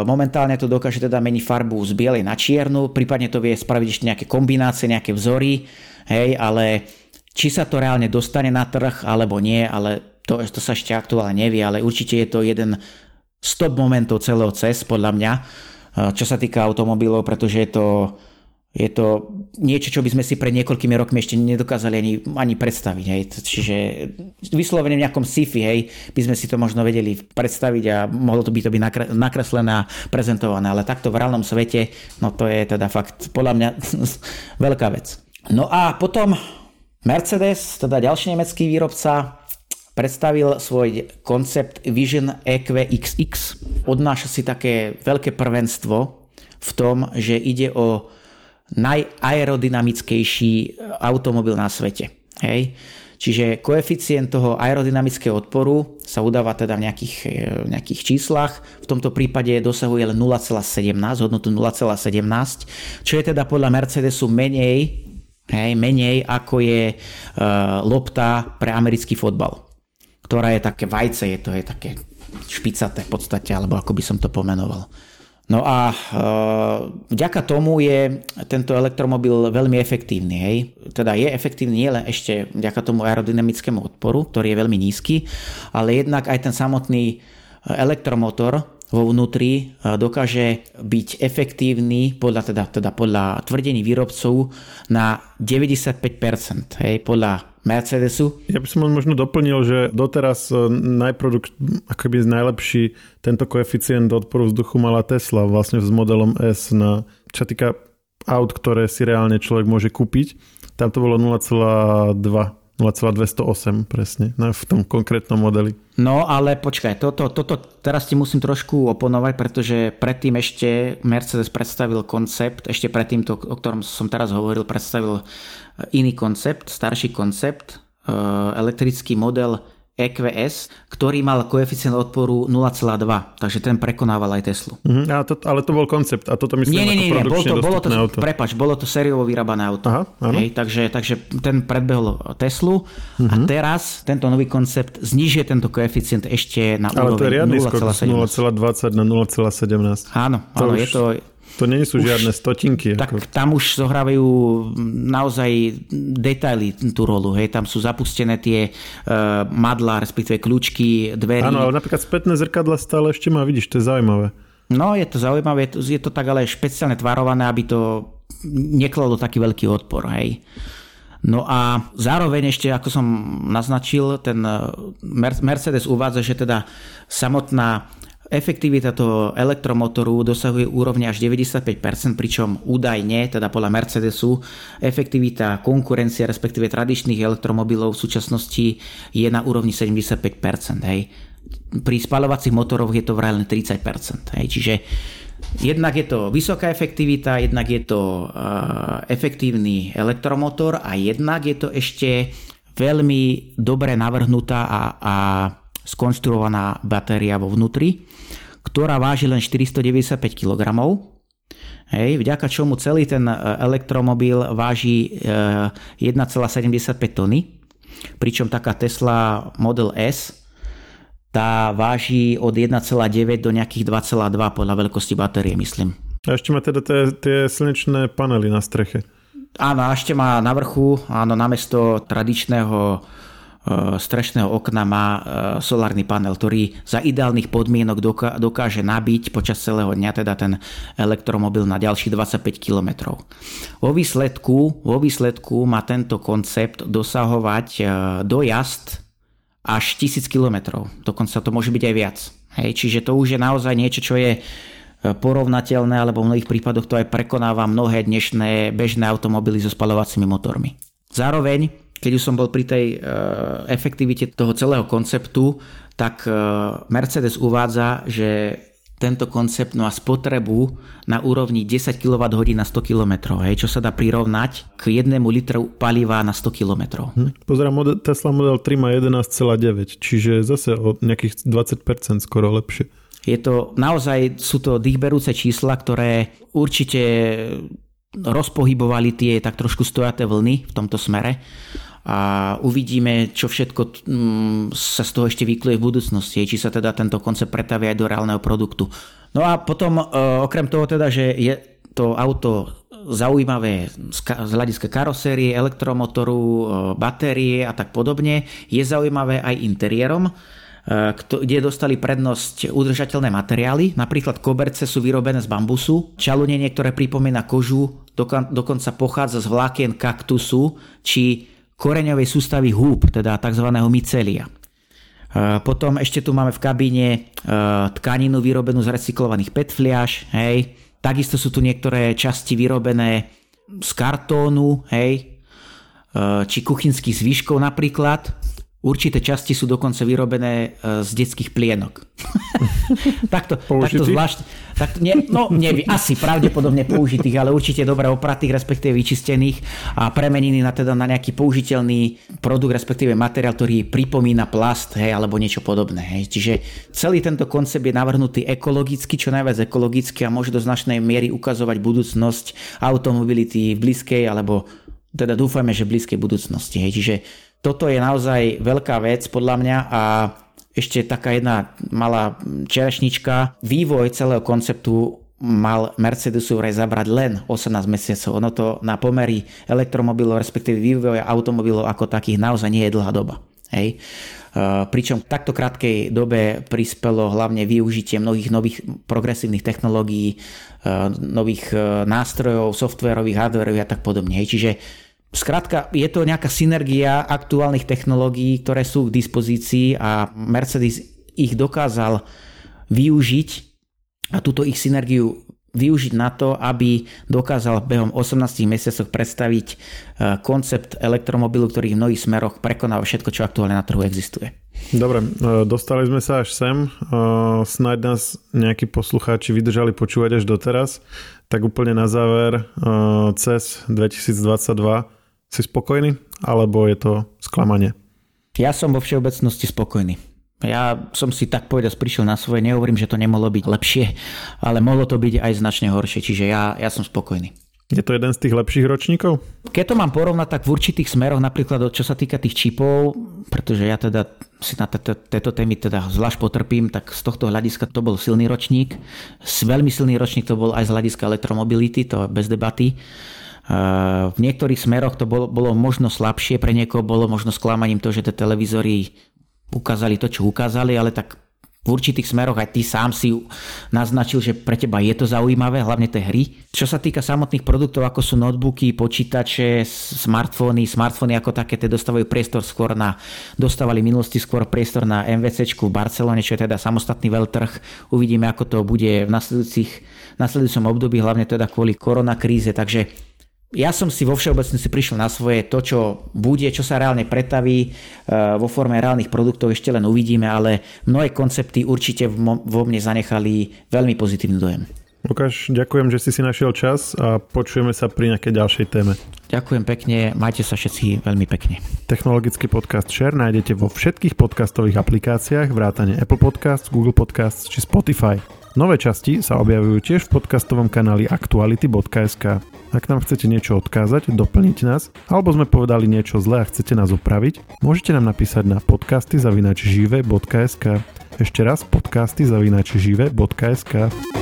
Momentálne to dokáže teda meniť farbu z bielej na čiernu, prípadne to vie spraviť ešte nejaké kombinácie, nejaké vzory, hej, ale či sa to reálne dostane na trh alebo nie, ale to, to sa ešte aktuálne nevie, ale určite je to jeden z top momentov celého cé é es podľa mňa, čo sa týka automobilov, pretože je to, je to niečo, čo by sme si pred niekoľkými rokmi ešte nedokázali ani, ani predstaviť, hej. Čiže vyslovene v nejakom sci-fi, hej, by sme si to možno vedeli predstaviť a mohlo to byť to by nakreslené a prezentované, ale takto v reálnom svete, no to je teda fakt podľa mňa veľká vec. No a potom Mercedes, teda ďalší nemecký výrobca, predstavil svoj koncept Vision é kvé iks iks. Odnáša si také veľké prvenstvo v tom, že ide o najaerodynamickejší automobil na svete. Hej. Čiže koeficient toho aerodynamického odporu sa udáva teda v nejakých, v nejakých číslach. V tomto prípade dosahuje len nula celá sedemnásť, hodnotu nula celá sedemnásť, čo je teda podľa Mercedesu menej Hej, menej ako je e, lopta pre americký fotbal, ktorá je také vajce, je to je také špicaté v podstate, alebo ako by som to pomenoval. No a e, vďaka tomu je tento elektromobil veľmi efektívny. Hej. Teda je efektívny nielen ešte vďaka tomu aerodynamickému odporu, ktorý je veľmi nízky, ale jednak aj ten samotný elektromotor vo vnútri dokáže byť efektívny podľa, teda, teda podľa tvrdení výrobcov na deväťdesiatpäť percent, hej, podľa Mercedesu. Ja by som možno doplnil, že doteraz najprodukt, akoby najlepší tento koeficient odporu vzduchu mala Tesla vlastne s modelom S na, čo sa týka aut, ktoré si reálne človek môže kúpiť. Tam to bolo nula celá dva, nula celá dvestoosem presne, v tom konkrétnom modeli. No ale počkaj, toto, toto teraz ti musím trošku oponovať, pretože predtým ešte Mercedes predstavil koncept, ešte predtým to, o ktorom som teraz hovoril, predstavil iný koncept, starší koncept, elektrický model é kvé es, ktorý mal koeficient odporu nula celá dva, takže ten prekonával aj Teslu. Mm-hmm. A to, ale to bol koncept a toto myslím nie, nie, ako nie, produkčne bol to, bolo to, auto. Prepač, bolo to sériovo vyrábané auto. Aha, okay, takže, takže ten predbehol Teslu mm-hmm. a teraz tento nový koncept znižuje tento koeficient ešte na úroveň nula celá sedemnásť. Ale to je riadny skok z nula celá dvadsať na nula celá sedemnásť. Áno, áno už... je to... To nie sú už žiadne stotinky. Tak ako... tam už zohrávajú naozaj detaily tú rolu. Hej. Tam sú zapustené tie uh, madlá, respektíve kľúčky, dverí. Áno, ale napríklad spätné zrkadla stále ešte má, vidíš, to je zaujímavé. No, je to zaujímavé, je to, je to tak ale špeciálne tvarované, aby to neklalo taký veľký odpor. Hej. No a zároveň ešte, ako som naznačil, ten Mercedes uvádza, že teda samotná efektivita toho elektromotoru dosahuje úrovne až deväťdesiatpäť percent, pričom údajne, teda podľa Mercedesu, efektivita konkurencie, respektíve tradičných elektromobilov v súčasnosti je na úrovni sedemdesiatpäť percent. Hej. Pri spaľovacích motoroch je to vraj len tridsať percent. Hej. Čiže jednak je to vysoká efektivita, jednak je to uh, efektívny elektromotor a jednak je to ešte veľmi dobre navrhnutá a... a skonštruovaná batéria vo vnútri, ktorá váži len štyristodeväťdesiatpäť kilogramov, hej, vďaka čomu celý ten elektromobil váži jedna celá sedemdesiatpäť tony, pričom taká Tesla Model S tá váži od jedna celá deväť do nejakých dva celá dva podľa veľkosti batérie, myslím. A ešte má teda tie slnečné panely na streche. Áno, ešte má na vrchu, áno, namiesto tradičného strešného okna má solárny panel, ktorý za ideálnych podmienok dokáže nabiť počas celého dňa teda ten elektromobil na ďalších dvadsaťpäť kilometrov. Vo výsledku, vo výsledku má tento koncept dosahovať dojazd až tisíc kilometrov. Dokonca to môže byť aj viac. Hej, čiže to už je naozaj niečo, čo je porovnateľné, alebo v mnohých prípadoch to aj prekonáva mnohé dnešné bežné automobily so spaľovacími motormi. Zároveň keď už som bol pri tej e, efektivite toho celého konceptu, tak e, Mercedes uvádza, že tento koncept má spotrebu na úrovni desať kilowatthodín na sto kilometrov, hej, čo sa dá prirovnať k jednému litru paliva na sto kilometrov. Hm. Pozerám, Tesla Model tri má jedenásť celá deväť, čiže zase o nejakých dvadsať percent skoro lepšie. Je to, naozaj sú to dýchberúce čísla, ktoré určite rozpohybovali tie tak trošku stojaté vlny v tomto smere a uvidíme, čo všetko sa z toho ešte vykluje v budúcnosti, či sa teda tento koncept pretavia aj do reálneho produktu. No a potom, okrem toho teda, že je to auto zaujímavé z hľadiska karosérie, elektromotoru, batérie a tak podobne, je zaujímavé aj interiérom, kde dostali prednosť udržateľné materiály. Napríklad koberce sú vyrobené z bambusu, čalunenie, ktoré pripomína kožu, dokonca pochádza z vlákien kaktusu či koreňovej sústavy húb, teda tzv. Micelia. Potom ešte tu máme v kabíne tkaninu vyrobenú z recyklovaných pé é té fliaš, hej. Takisto sú tu niektoré časti vyrobené z kartónu, hej, či kuchynských zvyškov napríklad. Určité časti sú dokonca vyrobené z detských plienok. takto, takto zvlášť. Takto, nie, no, neviem, asi pravdepodobne použitých, ale určite dobre opratých, respektíve vyčistených a premenených na, teda, na nejaký použiteľný produkt, respektíve materiál, ktorý pripomína plast, hej, alebo niečo podobné. Hej. Čiže celý tento koncept je navrhnutý ekologicky, čo najviac ekologicky a môže do značnej miery ukazovať budúcnosť automobility v blízkej, alebo teda dúfajme, že v blízkej budúcnosti. Hej. Čiže toto je naozaj veľká vec podľa mňa a ešte taká jedna malá čerešnička. Vývoj celého konceptu mal Mercedesu vraj zabrať len osemnásť mesiacov. Ono to na pomery elektromobilov, respektíve vývoja automobilov ako takých naozaj nie je dlhá doba. Hej. Pričom v takto krátkej dobe prispelo hlavne využitie mnohých nových progresívnych technológií, nových nástrojov, softvérových, hardvérových a tak podobne. Hej. Čiže skrátka, je to nejaká synergia aktuálnych technológií, ktoré sú k dispozícii a Mercedes ich dokázal využiť a túto ich synergiu využiť na to, aby dokázal behom osemnástich mesiacov predstaviť koncept elektromobilu, ktorý v mnohých smeroch prekonáva všetko, čo aktuálne na trhu existuje. Dobre, dostali sme sa až sem. Snáď nás nejakí poslucháči vydržali počúvať až doteraz. Tak úplne na záver, cé é es dvetisícdvadsaťdva si spokojný, alebo je to sklamanie? Ja som vo všeobecnosti spokojný. Ja som si tak povedať prišiel na svoje, nehovorím, že to nemohlo byť lepšie, ale mohlo to byť aj značne horšie, čiže ja, ja som spokojný. Je to jeden z tých lepších ročníkov? Keď to mám porovnať, tak v určitých smeroch, napríklad čo sa týka tých čipov, pretože ja teda si na tejto témy teda zvlášť potrpím, tak z tohto hľadiska to bol silný ročník. Veľmi silný ročník to bol aj z hľadiska elektromobility, to bez debaty. V niektorých smeroch to bolo, bolo možno slabšie, pre niekoho bolo možno sklamaním to, že tie televízory ukázali to, čo ukázali, ale tak v určitých smeroch aj ty sám si naznačil, že pre teba je to zaujímavé, hlavne tie hry. Čo sa týka samotných produktov, ako sú notebooky, počítače, smartfóny, smartfóny ako také, tie dostávajú priestor skôr na, dostávali v minulosti skôr priestor na MVCčku v Barcelone, čo je teda samostatný veľtrh. Uvidíme, ako to bude v nasledujúcich, nasledujúcom období, hlavne teda kvôli koronakríze, takže ja som si vo všeobecnosti prišiel na svoje, to, čo bude, čo sa reálne pretaví vo forme reálnych produktov, ešte len uvidíme, ale mnohé koncepty určite vo mne zanechali veľmi pozitívny dojem. Lukáš, ďakujem, že si si našiel čas a počujeme sa pri nejakej ďalšej téme. Ďakujem pekne, majte sa všetci veľmi pekne. Technologický podcast Share nájdete vo všetkých podcastových aplikáciách vrátane Apple Podcasts, Google Podcasts či Spotify. Nové časti sa objavujú tiež v podcastovom kanáli aktuality bodka es ká. Ak nám chcete niečo odkázať, doplniť nás, alebo sme povedali niečo zlé a chcete nás opraviť, môžete nám napísať na podcasty zavináč živé bodka es ká. Ešte raz podcasty zavináč živé bodka es ká.